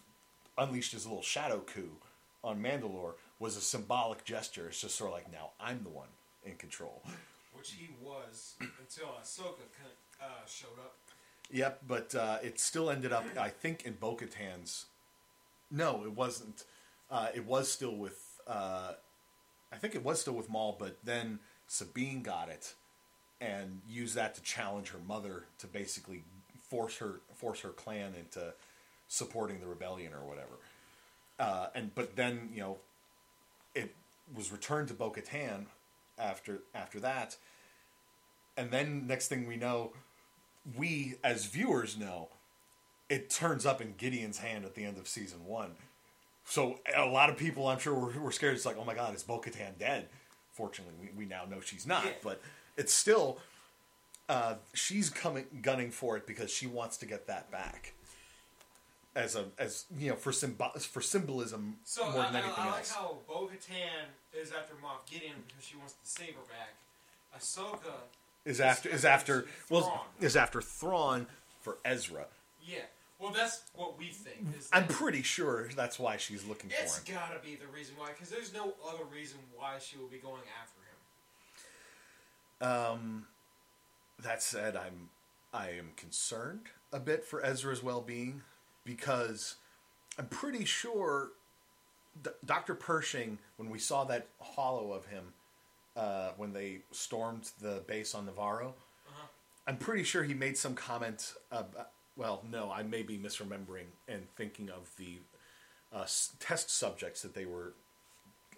unleashed his little shadow coup on Mandalore was a symbolic gesture. It's just sort of like, now I'm the one in control. Which he was until Ahsoka showed up. Yep, but it still ended up, I think, in Bo-Katan's... No, it wasn't. It was still with... I think it was still with Maul, but then Sabine got it and used that to challenge her mother to basically force her clan into supporting the rebellion or whatever. But then, it was returned to Bo-Katan after that. And then next thing we know, we as viewers know, it turns up in Gideon's hand at the end of season 1. So a lot of people, I'm sure, were scared. It's like, oh my God, is Bo-Katan dead? Fortunately, we now know she's not. Yeah. But it's still, she's gunning for it because she wants to get that back. For symbolism, so more than anything else. So I like how Bo-Katan is after Moff Gideon because she wants the saber back. Ahsoka is after Thrawn for Ezra. Yeah, well, that's what we think. I'm pretty sure that's why she's looking for him. It's gotta be the reason why, because there's no other reason why she will be going after him. That said, I am concerned a bit for Ezra's well-being. Because I'm pretty sure Dr. Pershing, when we saw that hollow of him when they stormed the base on Navarro, uh-huh. I'm pretty sure he made some comment about, well, no, I may be misremembering and thinking of the test subjects that they were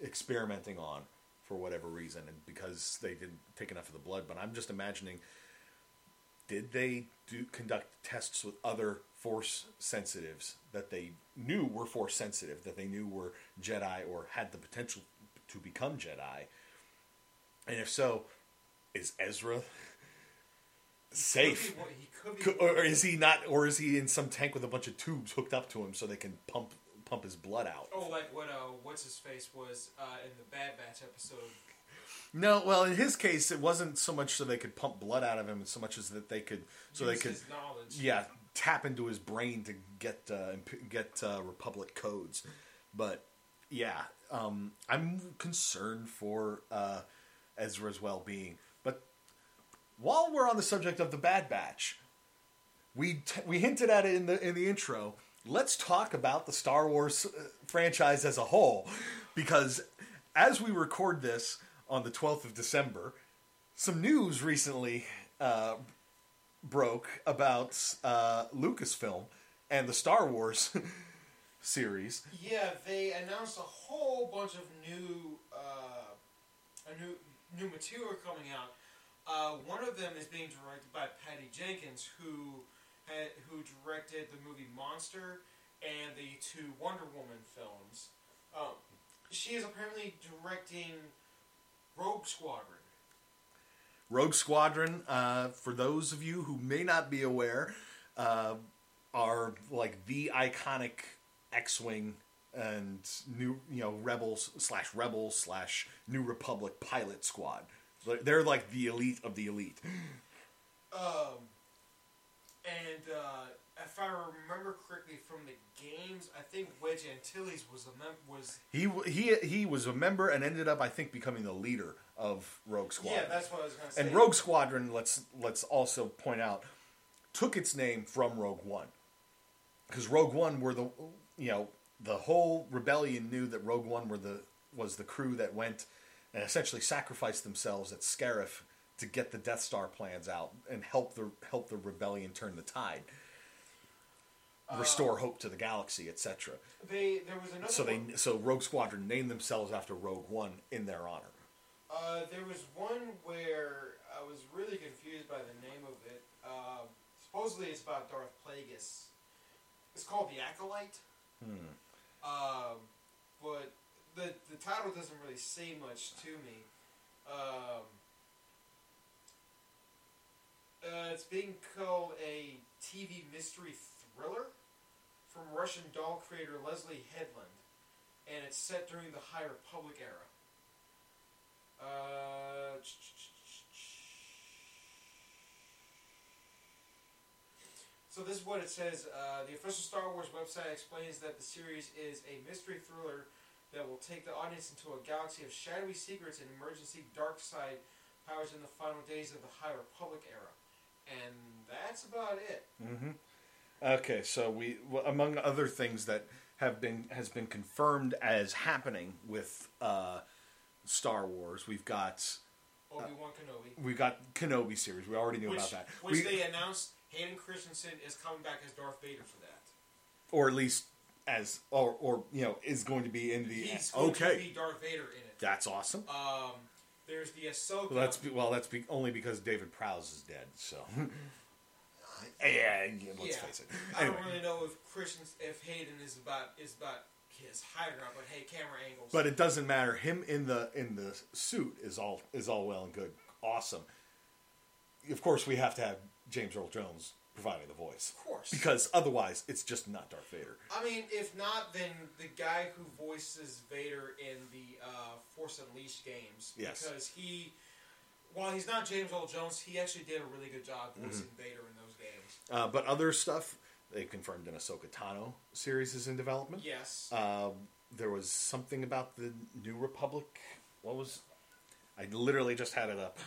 experimenting on for whatever reason, and because they didn't take enough of the blood. But I'm just imagining, did they conduct tests with other Force sensitives that they knew were Force sensitive, that they knew were Jedi or had the potential to become Jedi? And if so, is Ezra safe? Or is he not? Or is he in some tank with a bunch of tubes hooked up to him so they can pump his blood out? Oh, like what? What's his face was in the Bad Batch episode? No, well, in his case, it wasn't so much so they could pump blood out of him, as so much as that they could, his knowledge. Yeah. Tap into his brain to get Republic codes, but yeah, I'm concerned for Ezra's well-being. But while we're on the subject of the Bad Batch, we hinted at it in the intro. Let's talk about the Star Wars franchise as a whole, because as we record this on the 12th of December, some news recently broke about Lucasfilm and the Star Wars series. Yeah, they announced a whole bunch of new material coming out. One of them is being directed by Patty Jenkins, who directed the movie Monster and the 2 Wonder Woman films. She is apparently directing Rogue Squadron. Rogue Squadron, for those of you who may not be aware, are like the iconic X-Wing and new, Rebels slash New Republic pilot squad. They're like the elite of the elite. If I remember correctly from the games, I think Wedge Antilles was a he was a member and ended up, I think, becoming the leader of Rogue Squadron. Yeah, that's what I was going to say. And Rogue Squadron, let's also point out, took its name from Rogue One, because Rogue One were the whole rebellion knew that Rogue One was the crew that went and essentially sacrificed themselves at Scarif to get the Death Star plans out and help the rebellion turn the tide, restore hope to the galaxy, etc. So Rogue Squadron named themselves after Rogue One in their honor. There was one where I was really confused by the name of it. Supposedly it's about Darth Plagueis. It's called The Acolyte. But the title doesn't really say much to me. it's being called a TV mystery thriller from Russian doll creator Leslie Headland, and it's set during the High Republic era. So this is what it says. The official Star Wars website explains that the series is a mystery thriller that will take the audience into a galaxy of shadowy secrets and emergency dark side powers in the final days of the High Republic era. And that's about it. Mm-hmm. Okay, so we, among other things that has been confirmed as happening with Star Wars, we've got Obi-Wan Kenobi. We've got Kenobi series. We already knew about that. Which they announced Hayden Christensen is coming back as Darth Vader for that. Or at least as, or you know, is going to be in the... He's going to be Darth Vader in it. That's awesome. There's the Ahsoka. Well, that's only because David Prowse is dead, so... let's face it. Anyway. I don't really know if Hayden is about his high ground, but hey, camera angles. But it doesn't matter. Him in the suit is all well and good. Awesome. Of course, we have to have James Earl Jones providing the voice. Of course. Because otherwise, it's just not Darth Vader. I mean, if not, then the guy who voices Vader in the Force Unleashed games. Yes. Because he... While he's not James Earl Jones, he actually did a really good job voicing Vader in those games. But other stuff, they confirmed an Ahsoka Tano series is in development. Yes. There was something about the New Republic. What was... I literally just had it up.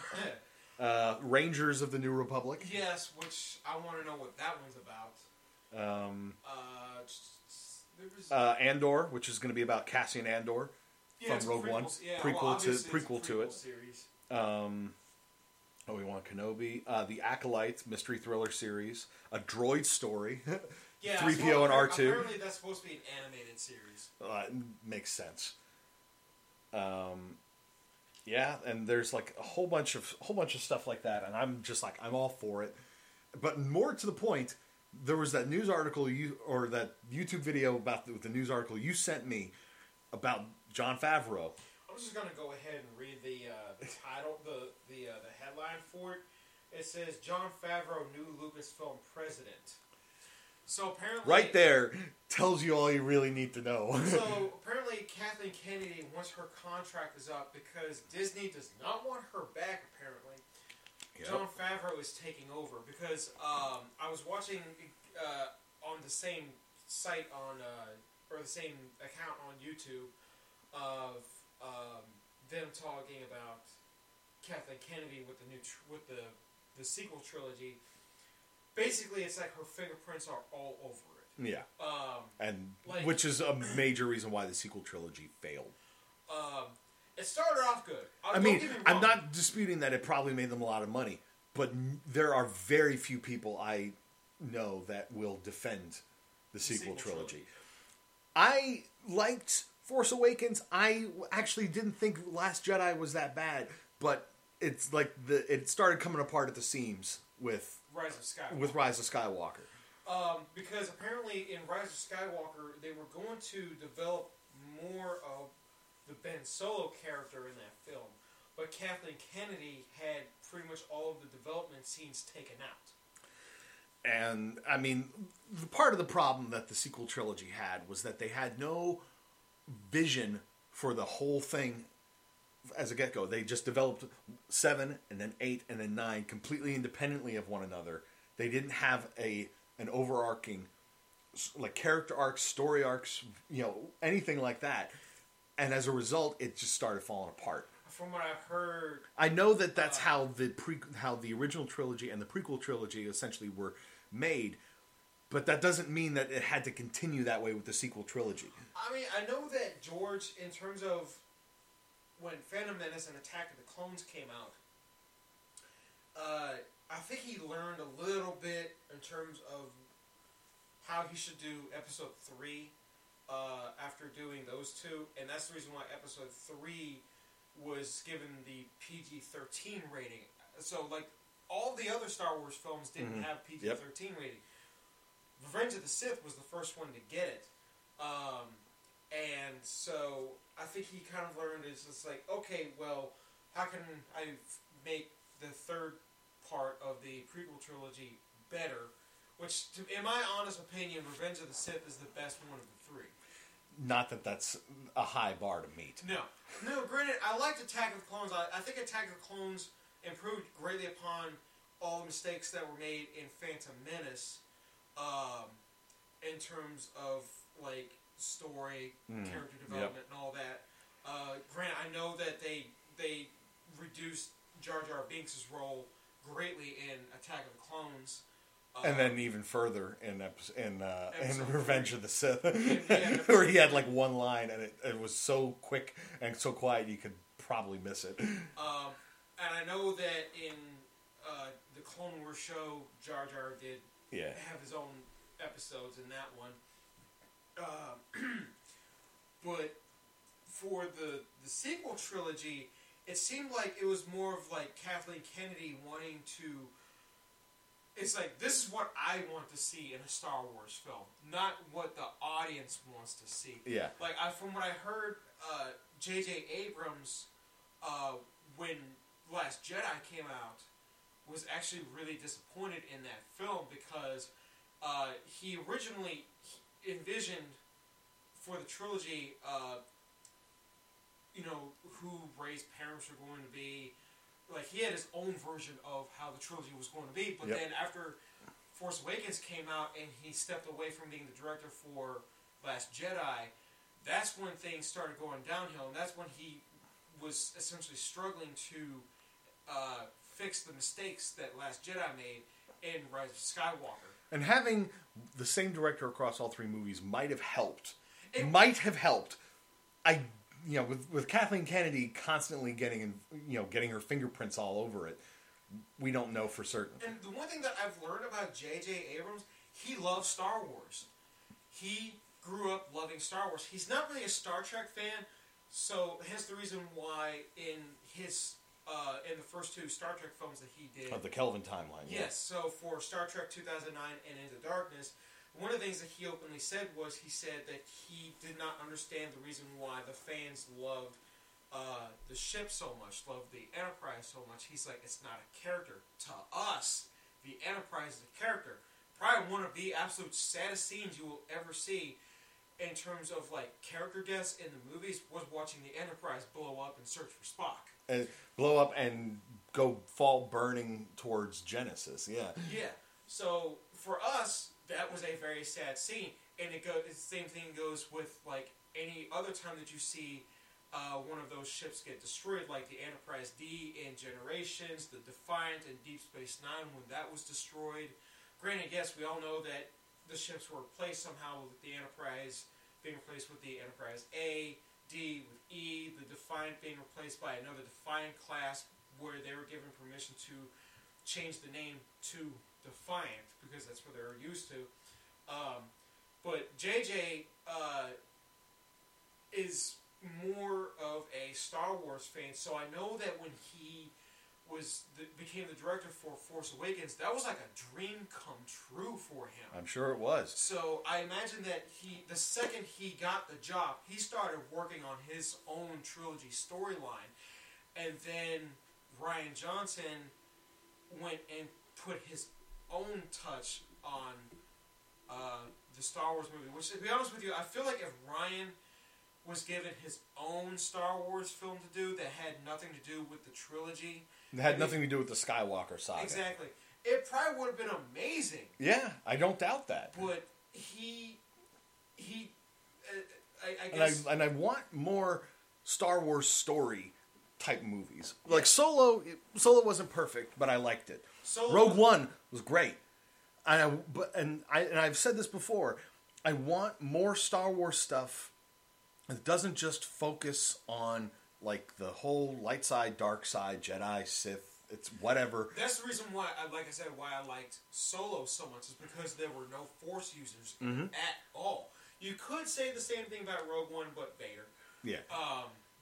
Rangers of the New Republic. Yes, which I want to know what that one's about. Andor, which is going to be about Cassian Andor from Rogue One. Yeah, prequel to it. Series. Obi-Wan Kenobi, the Acolyte mystery thriller series, a droid story, 3PO and R2. Apparently that's supposed to be an animated series. Makes sense. Yeah, and there's like a whole bunch of stuff like that, and I'm just like, I'm all for it. But more to the point, there was that news article or that YouTube video about the news article you sent me about Jon Favreau. I'm just going to go ahead and read the title, the headline for it. It says, Jon Favreau, new Lucasfilm president. So apparently... Right there tells you all you really need to know. So apparently Kathleen Kennedy, once her contract is up, because Disney does not want her back, apparently, Jon Favreau is taking over. Because I was watching on the same site on... or the same account on YouTube of... them talking about Kathleen Kennedy with the new sequel trilogy. Basically, it's like her fingerprints are all over it. Yeah, and like, which is a major reason why the sequel trilogy failed. It started off good. I'm not disputing that it probably made them a lot of money, but there are very few people I know that will defend the sequel trilogy. I liked Force Awakens. I actually didn't think Last Jedi was that bad, but it's like it started coming apart at the seams with Rise of Skywalker. Because apparently in Rise of Skywalker they were going to develop more of the Ben Solo character in that film, but Kathleen Kennedy had pretty much all of the development scenes taken out. And I mean, part of the problem that the sequel trilogy had was that they had no vision for the whole thing as a get-go. They just developed 7 and then 8 and then 9 completely independently of one another. They didn't have an overarching like character arcs, story arcs, you know, anything like that. And as a result, it just started falling apart. From what I've heard, I know that that's how the original trilogy and the prequel trilogy essentially were made. But that doesn't mean that it had to continue that way with the sequel trilogy. I mean, I know that George, in terms of when Phantom Menace and Attack of the Clones came out, I think he learned a little bit in terms of how he should do Episode 3 after doing those two. And that's the reason why Episode 3 was given the PG-13 rating. So, like, all the other Star Wars films didn't have PG-13 rating. Revenge of the Sith was the first one to get it. And so I think he kind of learned, it's just like, okay, well, how can I make the third part of the prequel trilogy better, which, in my honest opinion, Revenge of the Sith is the best one of the three. Not that that's a high bar to meet. No. No, granted, I liked Attack of the Clones. I think Attack of the Clones improved greatly upon all the mistakes that were made in Phantom Menace in terms of, like, story, character development, and all that. Granted, I know that they reduced Jar Jar Binks' role greatly in Attack of the Clones. And then even further in Revenge of the Sith, where he had like one line and it was so quick and so quiet you could probably miss it. And I know that in the Clone Wars show, Jar Jar did have his own episodes in that one. But for the sequel trilogy, it seemed like it was more of like Kathleen Kennedy wanting to... It's like, this is what I want to see in a Star Wars film, not what the audience wants to see. Yeah. Like, from what I heard, J.J. Abrams, when Last Jedi came out, was actually really disappointed in that film because he originally envisioned for the trilogy, who Rey's parents were going to be. Like, he had his own version of how the trilogy was going to be, but then after Force Awakens came out and he stepped away from being the director for Last Jedi, that's when things started going downhill, and that's when he was essentially struggling to fix the mistakes that Last Jedi made in Rise of Skywalker. And having the same director across all three movies might have helped. With Kathleen Kennedy constantly getting her fingerprints all over it, we don't know for certain. And the one thing that I've learned about J.J. Abrams, he loves Star Wars. He grew up loving Star Wars. He's not really a Star Trek fan, so hence the reason why in his in the first two Star Trek films that he did... Of the Kelvin timeline. Yes, so for Star Trek 2009 and Into Darkness... One of the things that he openly said was he said that he did not understand the reason why the fans loved the ship so much, loved the Enterprise so much. He's like, it's not a character. To us, the Enterprise is a character. Probably one of the absolute saddest scenes you will ever see in terms of like character deaths in the movies was watching the Enterprise blow up and search for Spock. And blow up and go fall burning towards Genesis, yeah. Yeah, so for us... That was a very sad scene, and the same thing goes with like any other time that you see one of those ships get destroyed, like the Enterprise D in Generations, the Defiant in Deep Space Nine when that was destroyed. Granted, yes, we all know that the ships were replaced somehow with the Enterprise being replaced with the Enterprise A, D with E, the Defiant being replaced by another Defiant class where they were given permission to change the name to Defiant, because that's what they're used to. But JJ is more of a Star Wars fan, so I know that when he became the director for Force Awakens, that was like a dream come true for him. I'm sure it was. So I imagine that the second he got the job, he started working on his own trilogy storyline. And then Rian Johnson went and put his own touch on the Star Wars movie, which, to be honest with you, I feel like if Rian was given his own Star Wars film to do that had nothing to do with the trilogy... It had nothing to do with the Skywalker saga. Exactly. It probably would have been amazing. Yeah, I don't doubt that. But I guess... And I want more Star Wars story type movies. Like Solo wasn't perfect, but I liked it. Rogue One was great, and I've said this before. I want more Star Wars stuff that doesn't just focus on like the whole light side, dark side, Jedi, Sith. It's whatever. That's the reason why, why I liked Solo so much is because there were no Force users at all. You could say the same thing about Rogue One, but Vader. Yeah.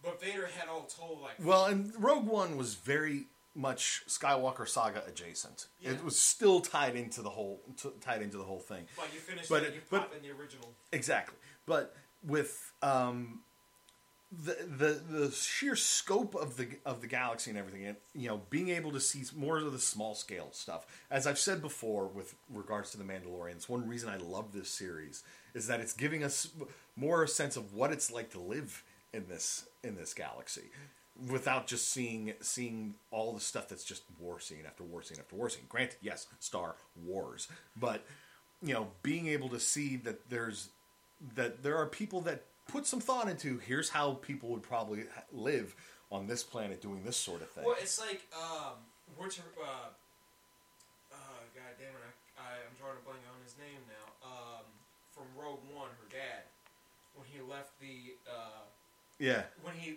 But Vader had all told like. Well, and Rogue One was very much Skywalker saga adjacent. Yeah. It was still tied into the whole thing. Well, you finish it, you pop in the original. Exactly. But with the sheer scope of the galaxy and everything, and being able to see more of the small scale stuff. As I've said before with regards to The Mandalorian, it's one reason I love this series is that it's giving us more a sense of what it's like to live in this galaxy, without just seeing all the stuff that's just war scene after war scene after war scene. Granted, yes, Star Wars, but being able to see that there are people that put some thought into here's how people would probably live on this planet doing this sort of thing. Well, it's like God damn it, I'm drawing a blank on his name now. From Rogue One, her dad, when he left the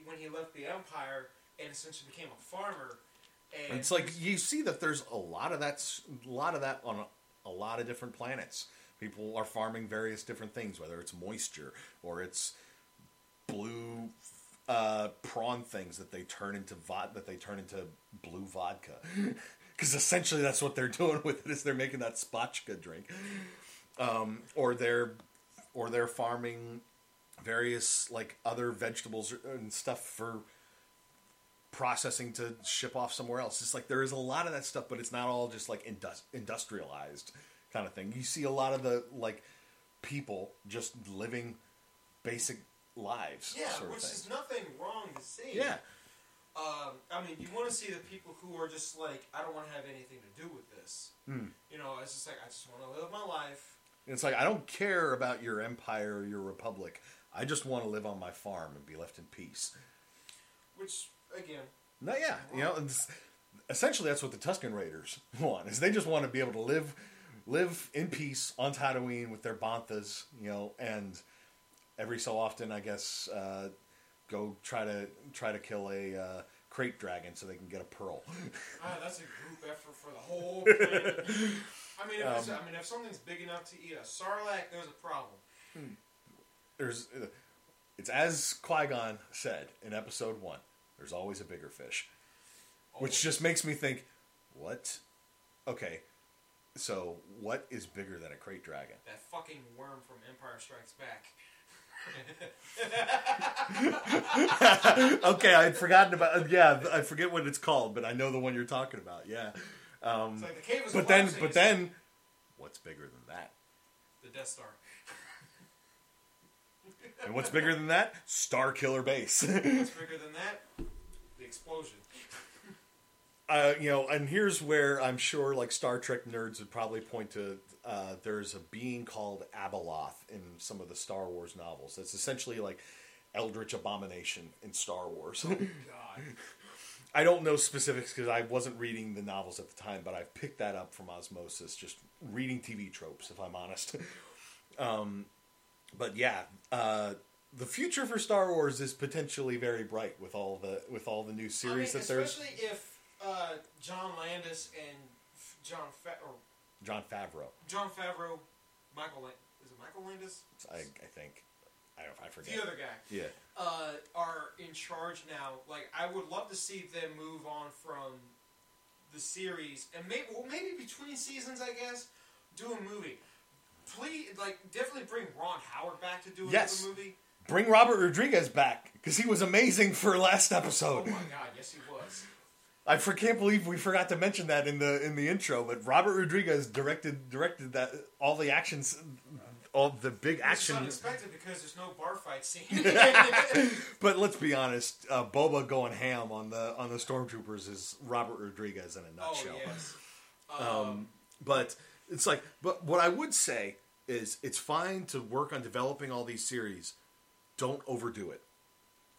when he left the Empire and essentially became a farmer. And it's like you see that there's a lot of that on a lot of different planets. People are farming various different things, whether it's moisture or it's blue prawn things that they turn into blue vodka, because essentially that's what they're doing with it is they're making that spatchka drink, or they're farming various like other vegetables and stuff for processing to ship off somewhere else. It's like there is a lot of that stuff, but it's not all just like industrialized kind of thing. You see a lot of the like people just living basic lives. Yeah, which is nothing wrong to see. Yeah. I mean, you want to see the people who are just like, I don't want to have anything to do with this. Mm. It's just like, I just want to live my life. And it's like, I don't care about your empire or your republic. I just want to live on my farm and be left in peace. Which, again... No, yeah. Essentially that's what the Tusken Raiders want, is they just want to be able to live in peace on Tatooine with their banthas, and every so often, I guess, go try to kill a crate dragon so they can get a pearl. That's a group effort for the whole planet. If something's big enough to eat a sarlacc, there's a problem. It's as Qui-Gon said in Episode 1. There's always a bigger fish, which just makes me think, what? Okay. So, what is bigger than a crate dragon? That fucking worm from Empire Strikes Back. Okay, I'd forgotten about... Yeah, I forget what it's called, but I know the one you're talking about, yeah. It's like the cave is but then, what's bigger than that? The Death Star. And what's bigger than that? Star Killer Base. What's bigger than that? The explosion. And here's where I'm sure, like, Star Trek nerds would probably point to, there's a being called Abeloth in some of the Star Wars novels. That's essentially, like, Eldritch Abomination in Star Wars. Oh, God. I don't know specifics because I wasn't reading the novels at the time, but I've picked that up from osmosis, just reading TV tropes, if I'm honest. But, yeah, the future for Star Wars is potentially very bright with all the new series that there's... Especially if... John Landis and Jon Favreau. Jon Favreau, Michael Landis. Is it Michael Landis? I think. I forget. The other guy. Yeah. Are in charge now. Like, I would love to see them move on from the series. And maybe between seasons, I guess, do a movie. Please, definitely bring Ron Howard back to do another movie. Bring Robert Rodriguez back, because he was amazing for last episode. Oh, my God. Yes, he was. I can't believe we forgot to mention that in the intro, but Robert Rodriguez directed that all the actions, all the big action. It's unexpected because there's no bar fight scene. But let's be honest, Boba going ham on the stormtroopers is Robert Rodriguez in a nutshell. Oh, yes. But it's like, but what I would say is it's fine to work on developing all these series. Don't overdo it.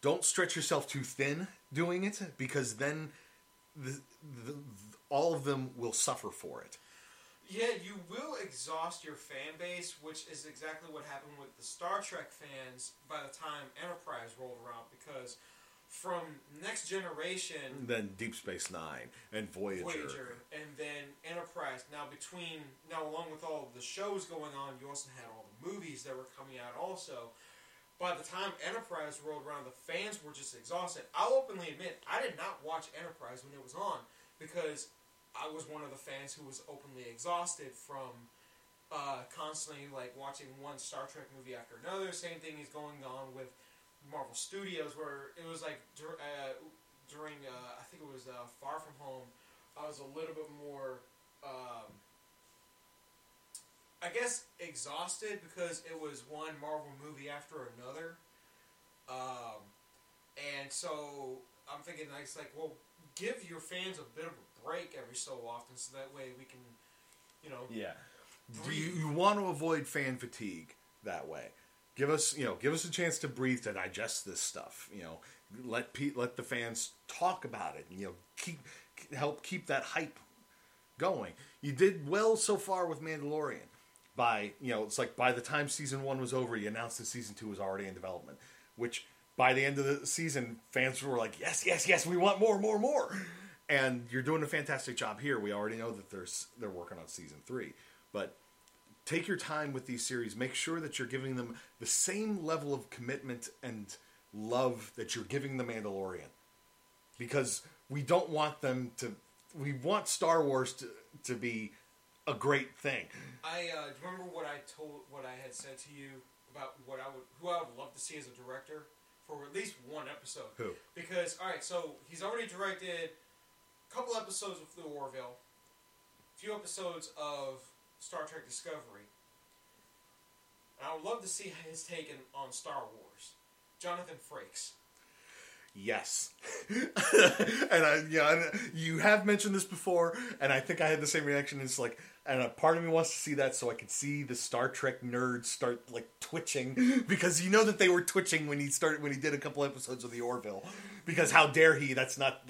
Don't stretch yourself too thin doing it, because then. All of them will suffer for it. Yeah, you will exhaust your fan base, which is exactly what happened with the Star Trek fans by the time Enterprise rolled around, because from Next Generation... And then Deep Space Nine and Voyager. And then Enterprise. Now, along with all of the shows going on, you also had all the movies that were coming out also. By the time Enterprise rolled around, the fans were just exhausted. I'll openly admit, I did not watch Enterprise when it was on, because I was one of the fans who was openly exhausted from constantly watching one Star Trek movie after another. Same thing is going on with Marvel Studios, where it was like during I think it was Far From Home, I was a little bit more I guess exhausted, because it was one Marvel movie after another, and so I'm thinking like, it's like, well, give your fans a bit of a break every so often, so that way we can, you know, yeah. Do you want to avoid fan fatigue that way? Give us, you know, give us a chance to breathe, to digest this stuff. You know, let the fans talk about it. And, you know, help keep that hype going. You did well so far with Mandalorian. By, you know, it's like by the time season 1 was over, you announced that season 2 was already in development. Which by the end of the season, fans were like, yes, yes, yes, we want more, more, more. And you're doing a fantastic job here. We already know that they're working on season 3, but. Take your time with these series. Make sure that you're giving them the same level of commitment and love that you're giving The Mandalorian. Because we don't want them to... We want Star Wars to be a great thing. I remember what I had said to you about who I would love to see as a director for at least one episode. Who? Because, alright, so he's already directed a couple episodes of The Orville, a few episodes of Star Trek Discovery. And I would love to see his take on Star Wars. Jonathan Frakes. Yes. And you have mentioned this before, and I think I had the same reaction. It's like, and a part of me wants to see that so I could see the Star Trek nerds start like twitching, because you know that they were twitching when he did a couple episodes of the Orville, because how dare he? That's not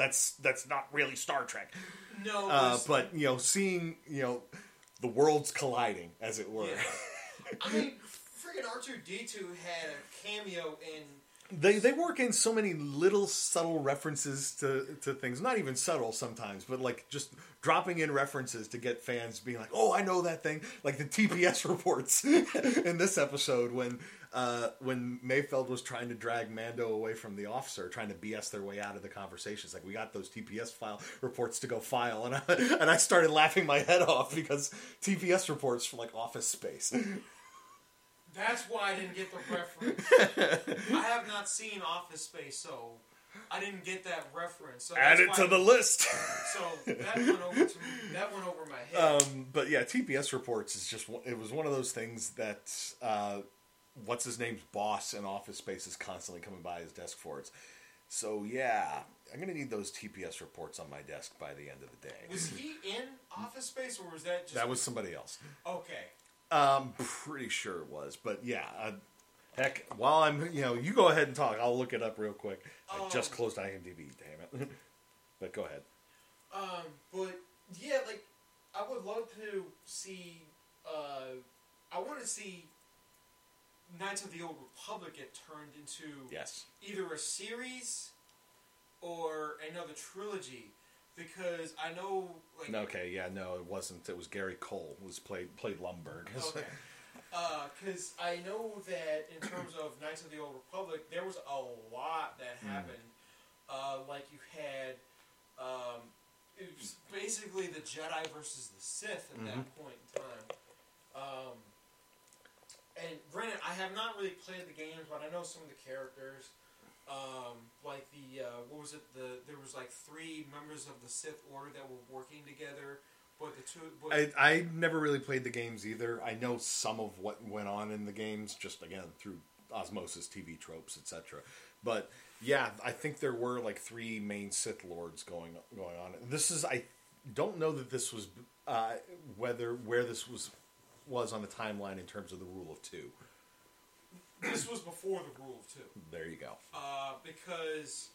really Star Trek. No. But you know, seeing, you know, the world's colliding, as it were. Yeah. I mean, freaking R2-D2 had a cameo in... They work in so many little subtle references to things. Not even subtle sometimes, but like just dropping in references to get fans being like, oh, I know that thing. Like the TPS reports in this episode when Mayfeld was trying to drag Mando away from the officer, trying to BS their way out of the conversation. It's like, we got those TPS reports to go file. And I started laughing my head off, because TPS reports from like Office Space. That's why I didn't get the reference. I have not seen Office Space, so I didn't get that reference. So add it to the list. So that went over my head. But yeah, TPS reports is just, it was one of those things that, what's his name's boss in Office Space is constantly coming by his desk for it. So yeah, I'm gonna need those TPS reports on my desk by the end of the day. Was he in Office Space, or was that just... That was somebody else. Okay. I'm pretty sure it was, but yeah. Heck, while I'm, you know, you go ahead and talk. I'll look it up real quick. I just closed IMDb, damn it. But go ahead. But yeah, like, I would love to see. I want to see Knights of the Old Republic get turned into, yes, either a series or another trilogy, because I know, like... Okay, yeah, no, it wasn't. It was Gary Cole who played Lumberg. Okay. Because I know that in terms of Knights of the Old Republic, there was a lot that happened. Like, you had... it was basically the Jedi versus the Sith at that point in time. And granted, I have not really played the games, but I know some of the characters. Like the, what was it? There was like three members of the Sith Order that were working together. But the two... I never really played the games either. I know some of what went on in the games, just again, through osmosis, TV tropes, etc. But yeah, I think there were like three main Sith Lords going on. This is... I don't know that this was... where this was on the timeline in terms of the Rule of Two. This was before the Rule of Two. There you go. Because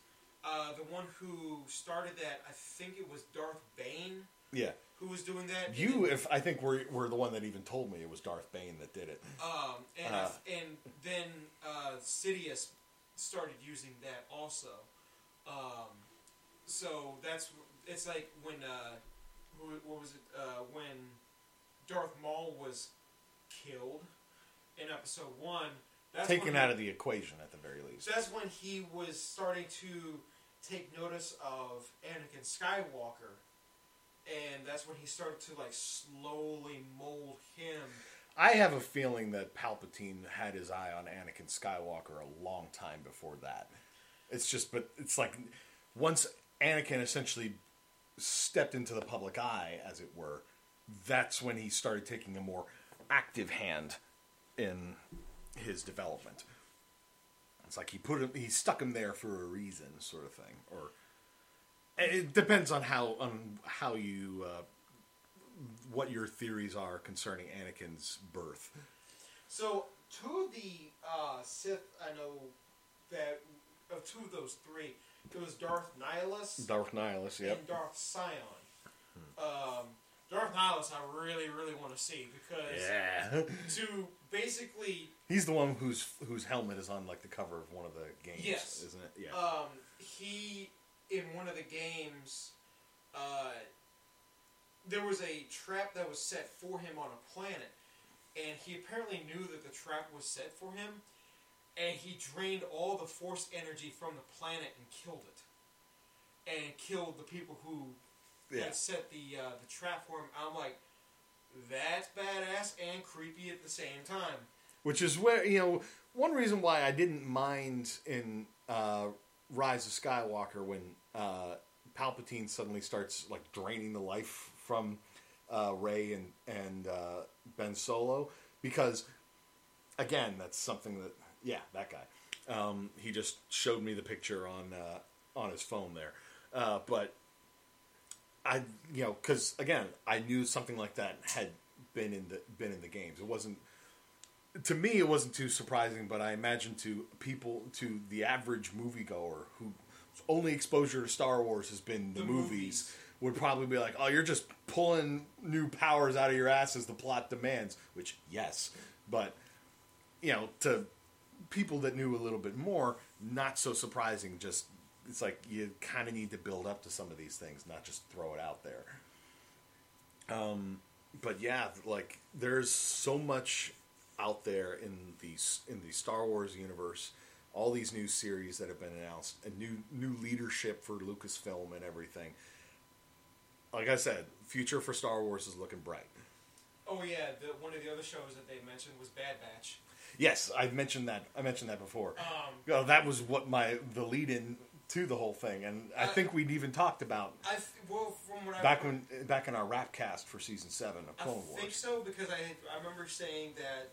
the one who started that, I think it was Darth Bane. Yeah. Who was doing that? I think were the one that even told me it was Darth Bane that did it. And then Sidious started using that also. So that's, it's like when what was it? When Darth Maul was killed in episode 1. That's taken out of the equation at the very least. That's when he was starting to take notice of Anakin Skywalker, and that's when he started to like slowly mold him I have a feeling that Palpatine had his eye on Anakin Skywalker a long time before that. It's just, but it's like once Anakin essentially stepped into the public eye, as it were, that's when he started taking a more active hand in his development. It's like he stuck him there for a reason, sort of thing. Or it depends on how you what your theories are concerning Anakin's birth. So two of the Sith, I know that of two of those three, it was Darth Nihilus, yep, and Darth Scion. Darth Nihilus, I really want to see because to basically. He's the one whose helmet is on like the cover of one of the games, yes, isn't it? Yeah. He in one of the games, there was a trap that was set for him on a planet, and he apparently knew that the trap was set for him, and he drained all the force energy from the planet and killed it, and killed the people who had set the trap for him. I'm like, that's badass and creepy at the same time. Which is where, you know, one reason why I didn't mind in Rise of Skywalker when Palpatine suddenly starts, like, draining the life from Rey and Ben Solo. Because, again, that's something that, that guy. He just showed me the picture on his phone there. But, I, you know, because, again, I knew something like that had been in the games. It wasn't... To me, it wasn't too surprising, but I imagine to the average moviegoer whose only exposure to Star Wars has been the movies would probably be like, oh, you're just pulling new powers out of your ass as the plot demands, which, yes. But, you know, to people that knew a little bit more, not so surprising. Just, it's like you kind of need to build up to some of these things, not just throw it out there. But, yeah, like, there's so much out there in the Star Wars universe, all these new series that have been announced, a new leadership for Lucasfilm and everything. Like I said, future for Star Wars is looking bright. Oh yeah, one of the other shows that they mentioned was Bad Batch. Yes, I mentioned that before. That was what the lead-in to the whole thing, and I think we'd even talked about. Back in our rap cast for season 7 of Clone Wars. I think so because I remember saying that.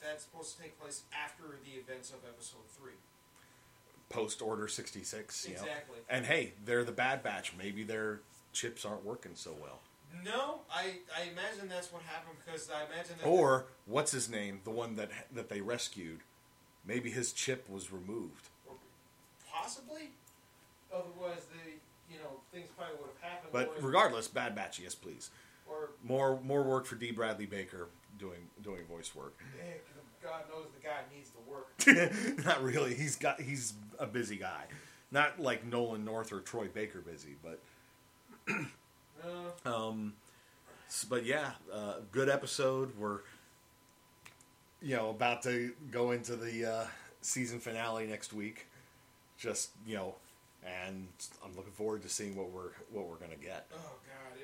That's supposed to take place after the events of Episode 3. Post Order 66. Exactly. You know? And hey, they're the Bad Batch. Maybe their chips aren't working so well. No, I imagine that's what happened because I imagine that... Or, what's his name? The one that they rescued. Maybe his chip was removed. Or possibly? Otherwise, things probably would have happened. But regardless, Bad Batch, yes please. Or more work for D. Bradley Baker. Doing voice work. Yeah, God knows the guy needs the work. Not really. He's a busy guy. Not like Nolan North or Troy Baker busy, but. But yeah, good episode. We're about to go into the season finale next week. Just and I'm looking forward to seeing what we're gonna get. Oh God.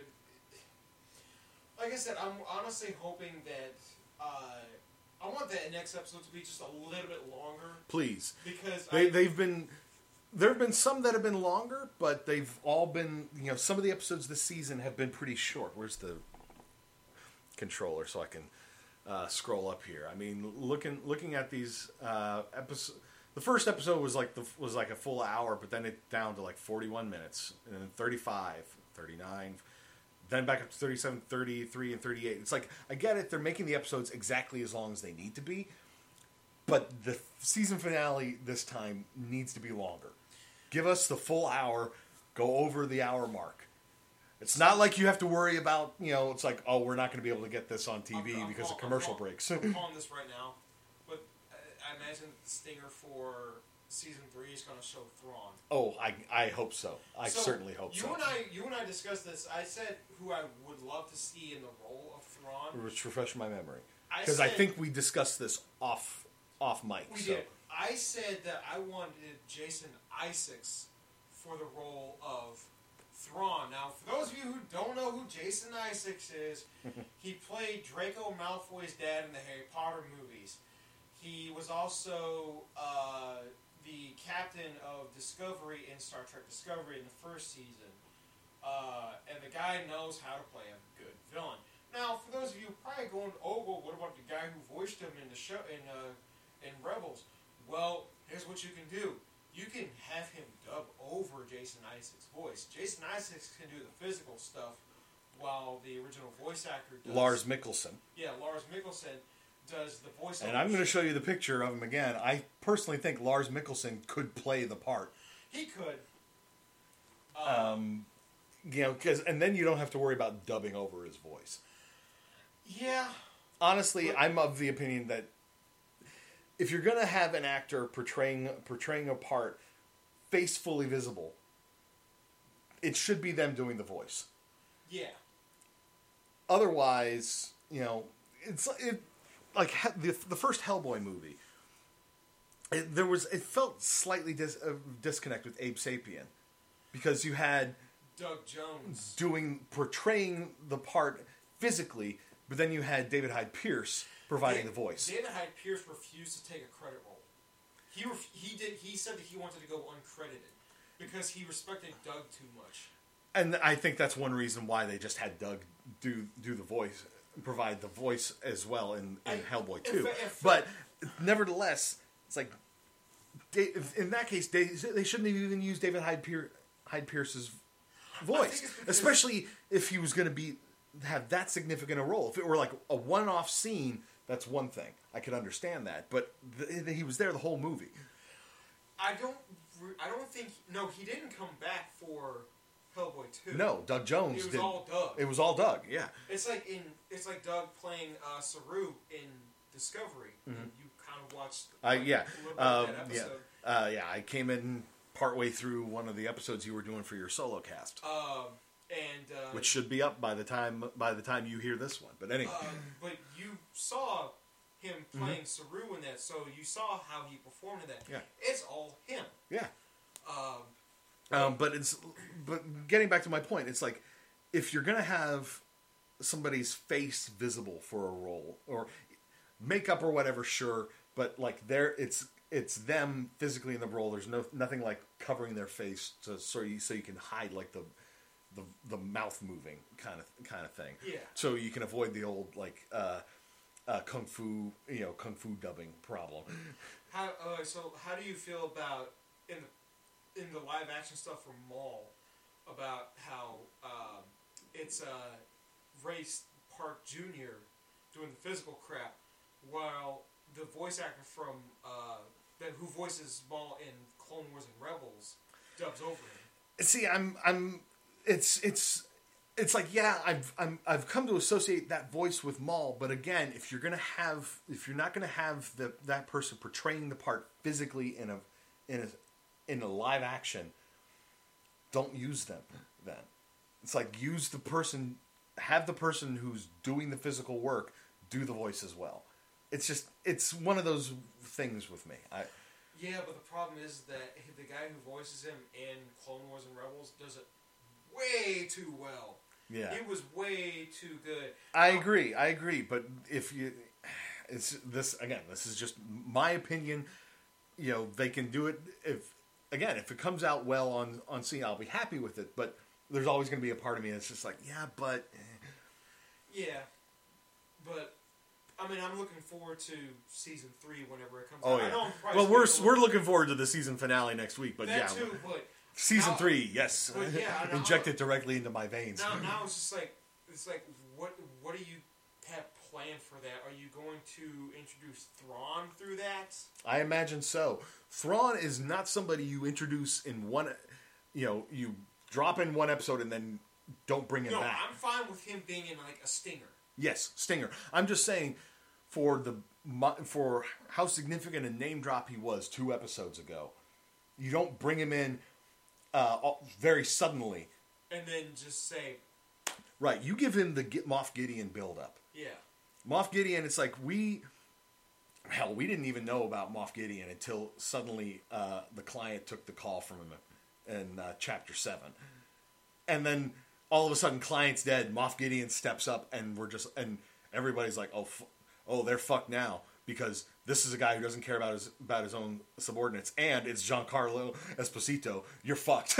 Like I said, I'm honestly hoping that I want that next episode to be just a little bit longer. Please, because there have been some that have been longer, but they've all been some of the episodes this season have been pretty short. Where's the controller so I can scroll up here? I mean, looking at these episodes, the first episode was like a full hour, but then it down to like 41 minutes, and then 35, 39. Then back up to 37, 33, and 38. It's like, I get it, they're making the episodes exactly as long as they need to be, but the season finale this time needs to be longer. Give us the full hour, go over the hour mark. It's not like you have to worry about, it's like, oh, we're not going to be able to get this on TV because of commercial breaks. I'm calling this right now, but I imagine the stinger for Season 3 is going to show Thrawn. Oh, I hope so. Certainly hope so. You and I discussed this. I said who I would love to see in the role of Thrawn. Which refresh my memory. Because I think we discussed this off mic. We did. I said that I wanted Jason Isaacs for the role of Thrawn. Now, for those of you who don't know who Jason Isaacs is, he played Draco Malfoy's dad in the Harry Potter movies. He was also the captain of Discovery in Star Trek Discovery in the first season. And the guy knows how to play a good villain. Now, for those of you probably going, oh, well, what about the guy who voiced him in the show in Rebels? Well, here's what you can do. You can have him dub over Jason Isaacs' voice. Jason Isaacs can do the physical stuff while the original voice actor does... Lars Mikkelsen. Yeah, Lars Mikkelsen does the voice actor. And I'm going to show you the picture of him again. I personally think Lars Mikkelsen could play the part. He could. You know, and then you don't have to worry about dubbing over his voice. Yeah. Honestly, but I'm of the opinion that if you're going to have an actor portraying a part face fully visible, it should be them doing the voice. Yeah. Otherwise, you know, it's like the first Hellboy movie. It felt slightly disconnect with Abe Sapien because you had Doug Jones portraying the part physically, but then you had David Hyde Pierce providing the voice. David Hyde Pierce refused to take a credit role. He said that he wanted to go uncredited because he respected Doug too much. And I think that's one reason why they just had Doug do the voice, provide the voice as well in Hellboy 2. But nevertheless, it's like in that case they shouldn't have even used David Hyde Pierce's voice, especially if he was going to have that significant a role. If it were like a one-off scene, that's one thing. I could understand that, but he was there the whole movie. I don't think he didn't come back for Hellboy 2. No, Doug Jones did. It was all Doug. It was all Doug, yeah. It's like Doug playing Saru in Discovery. Mm-hmm. You kind of watched that episode. Yeah. I came in partway through one of the episodes you were doing for your solo cast, which should be up by the time you hear this one. But anyway, but you saw him playing Saru in that, so you saw how he performed in that. Yeah, it's all him. Yeah. But getting back to my point, it's like if you're gonna have somebody's face visible for a role or makeup or whatever, sure, but like it's them physically in the role. There's nothing like covering their face so you can hide like the mouth moving kind of thing. Yeah. So you can avoid the old like kung fu dubbing problem. So how do you feel about in the live action stuff from Maul about how it's Ray Park Jr. doing the physical crap while the voice actor from who voices Maul in Clone Wars and Rebels dubs over him. See, it's like I've come to associate that voice with Maul, but again, if you're not gonna have that person portraying the part physically in a live action, don't use them. Then it's like have the person who's doing the physical work do the voice as well. It's one of those things with me. Yeah, but the problem is that the guy who voices him in Clone Wars and Rebels does it way too well. Yeah. It was way too good. I agree, but this is just my opinion. You know, they can do it if it comes out well on scene, I'll be happy with it, but there's always going to be a part of me that's just like, yeah, but yeah. But I mean, I'm looking forward to season 3 whenever it comes out. Yeah. I know we're looking forward to the season finale next week, but that too, but season 3, yes. But yeah, injected directly into my veins. Now it's just like what do you have planned for that? Are you going to introduce Thrawn through that? I imagine so. Thrawn is not somebody you introduce in one. You know, you drop in one episode and then don't bring him back. No, I'm fine with him being in like a stinger. Yes, stinger. I'm just saying, for how significant a name drop he was 2 episodes ago, you don't bring him in very suddenly. And then just say, right? You give him the Moff Gideon buildup. Yeah, Moff Gideon. It's like we didn't even know about Moff Gideon until suddenly the client took the call from him in Chapter 7. And then all of a sudden, client's dead. Moff Gideon steps up, and we're just and everybody's like, oh, they're fucked now because this is a guy who doesn't care about his own subordinates, and it's Giancarlo Esposito. You're fucked.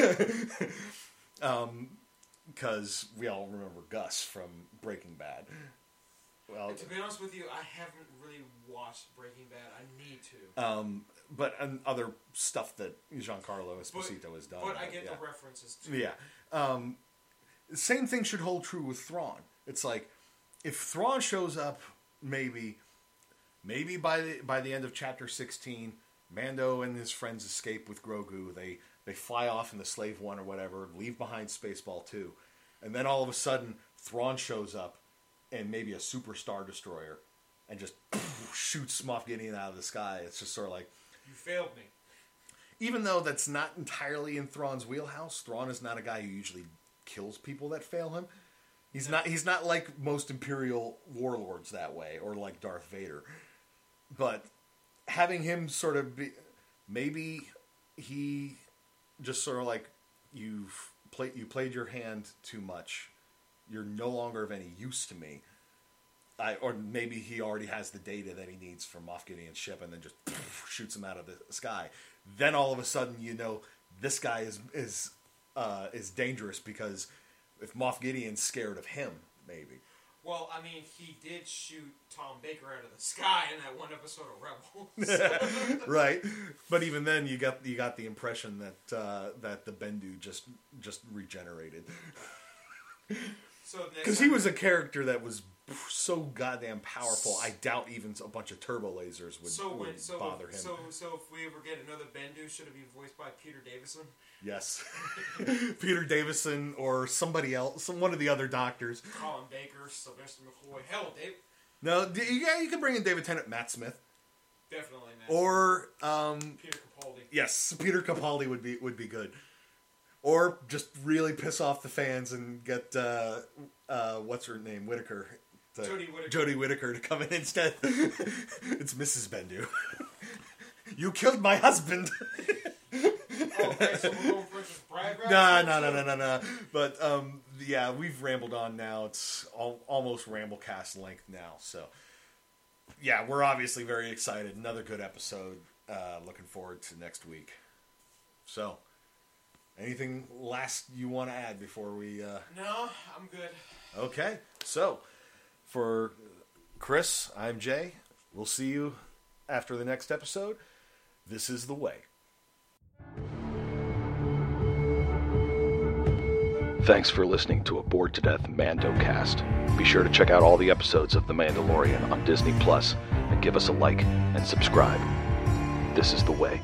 Because we all remember Gus from Breaking Bad. Well, and to be honest with you, I haven't really watched Breaking Bad. I need to. But and other stuff that Giancarlo Esposito has done. But I get the references too. Yeah. Same thing should hold true with Thrawn. It's like, if Thrawn shows up, maybe by the end of Chapter 16, Mando and his friends escape with Grogu. They fly off in the Slave One or whatever, leave behind Spaceball 2. And then all of a sudden, Thrawn shows up, and maybe a Super Star Destroyer, and just shoots Moff Gideon out of the sky. It's just sort of like... You failed me. Even though that's not entirely in Thrawn's wheelhouse, Thrawn is not a guy who usually kills people that fail him. He's not like most Imperial warlords that way, or like Darth Vader. But having him sort of be... Maybe he... Just sort of like, you played your hand too much. You're no longer of any use to me. Or maybe he already has the data that he needs from Moff Gideon's ship and then just shoots him out of the sky. Then all of a sudden, you know, this guy is dangerous because if Moff Gideon's scared of him, maybe. Well, I mean, he did shoot Tom Baker out of the sky in that one episode of Rebels. Right. But even then, you got the impression that the Bendu just regenerated. Because he was a character that was so goddamn powerful, I doubt even a bunch of turbo lasers would bother him. So if we ever get another Bendu, should it be voiced by Peter Davison? Yes. Peter Davison or somebody else, one of the other doctors. Colin Baker, Sylvester McCoy. Hell, Dave. No, yeah, you can bring in David Tennant, Matt Smith. Definitely Matt Smith. Or Peter Capaldi. Yes, Peter Capaldi would be good. Or just really piss off the fans and get what's her name, Whittaker, Jodie Whittaker to come in instead. It's Mrs. Bendu. You killed my husband. Okay, so we're going for this brag rap? No. But, yeah, we've rambled on now. It's almost Ramblecast length now. So, yeah, we're obviously very excited. Another good episode. Looking forward to next week. So, anything last you want to add before we... No, I'm good. Okay, so, for Chris, I'm Jay. We'll see you after the next episode. This is The Way. Thanks for listening to A Bored to Death MandoCast. Be sure to check out all the episodes of The Mandalorian on Disney Plus and give us a like and subscribe. This is The Way.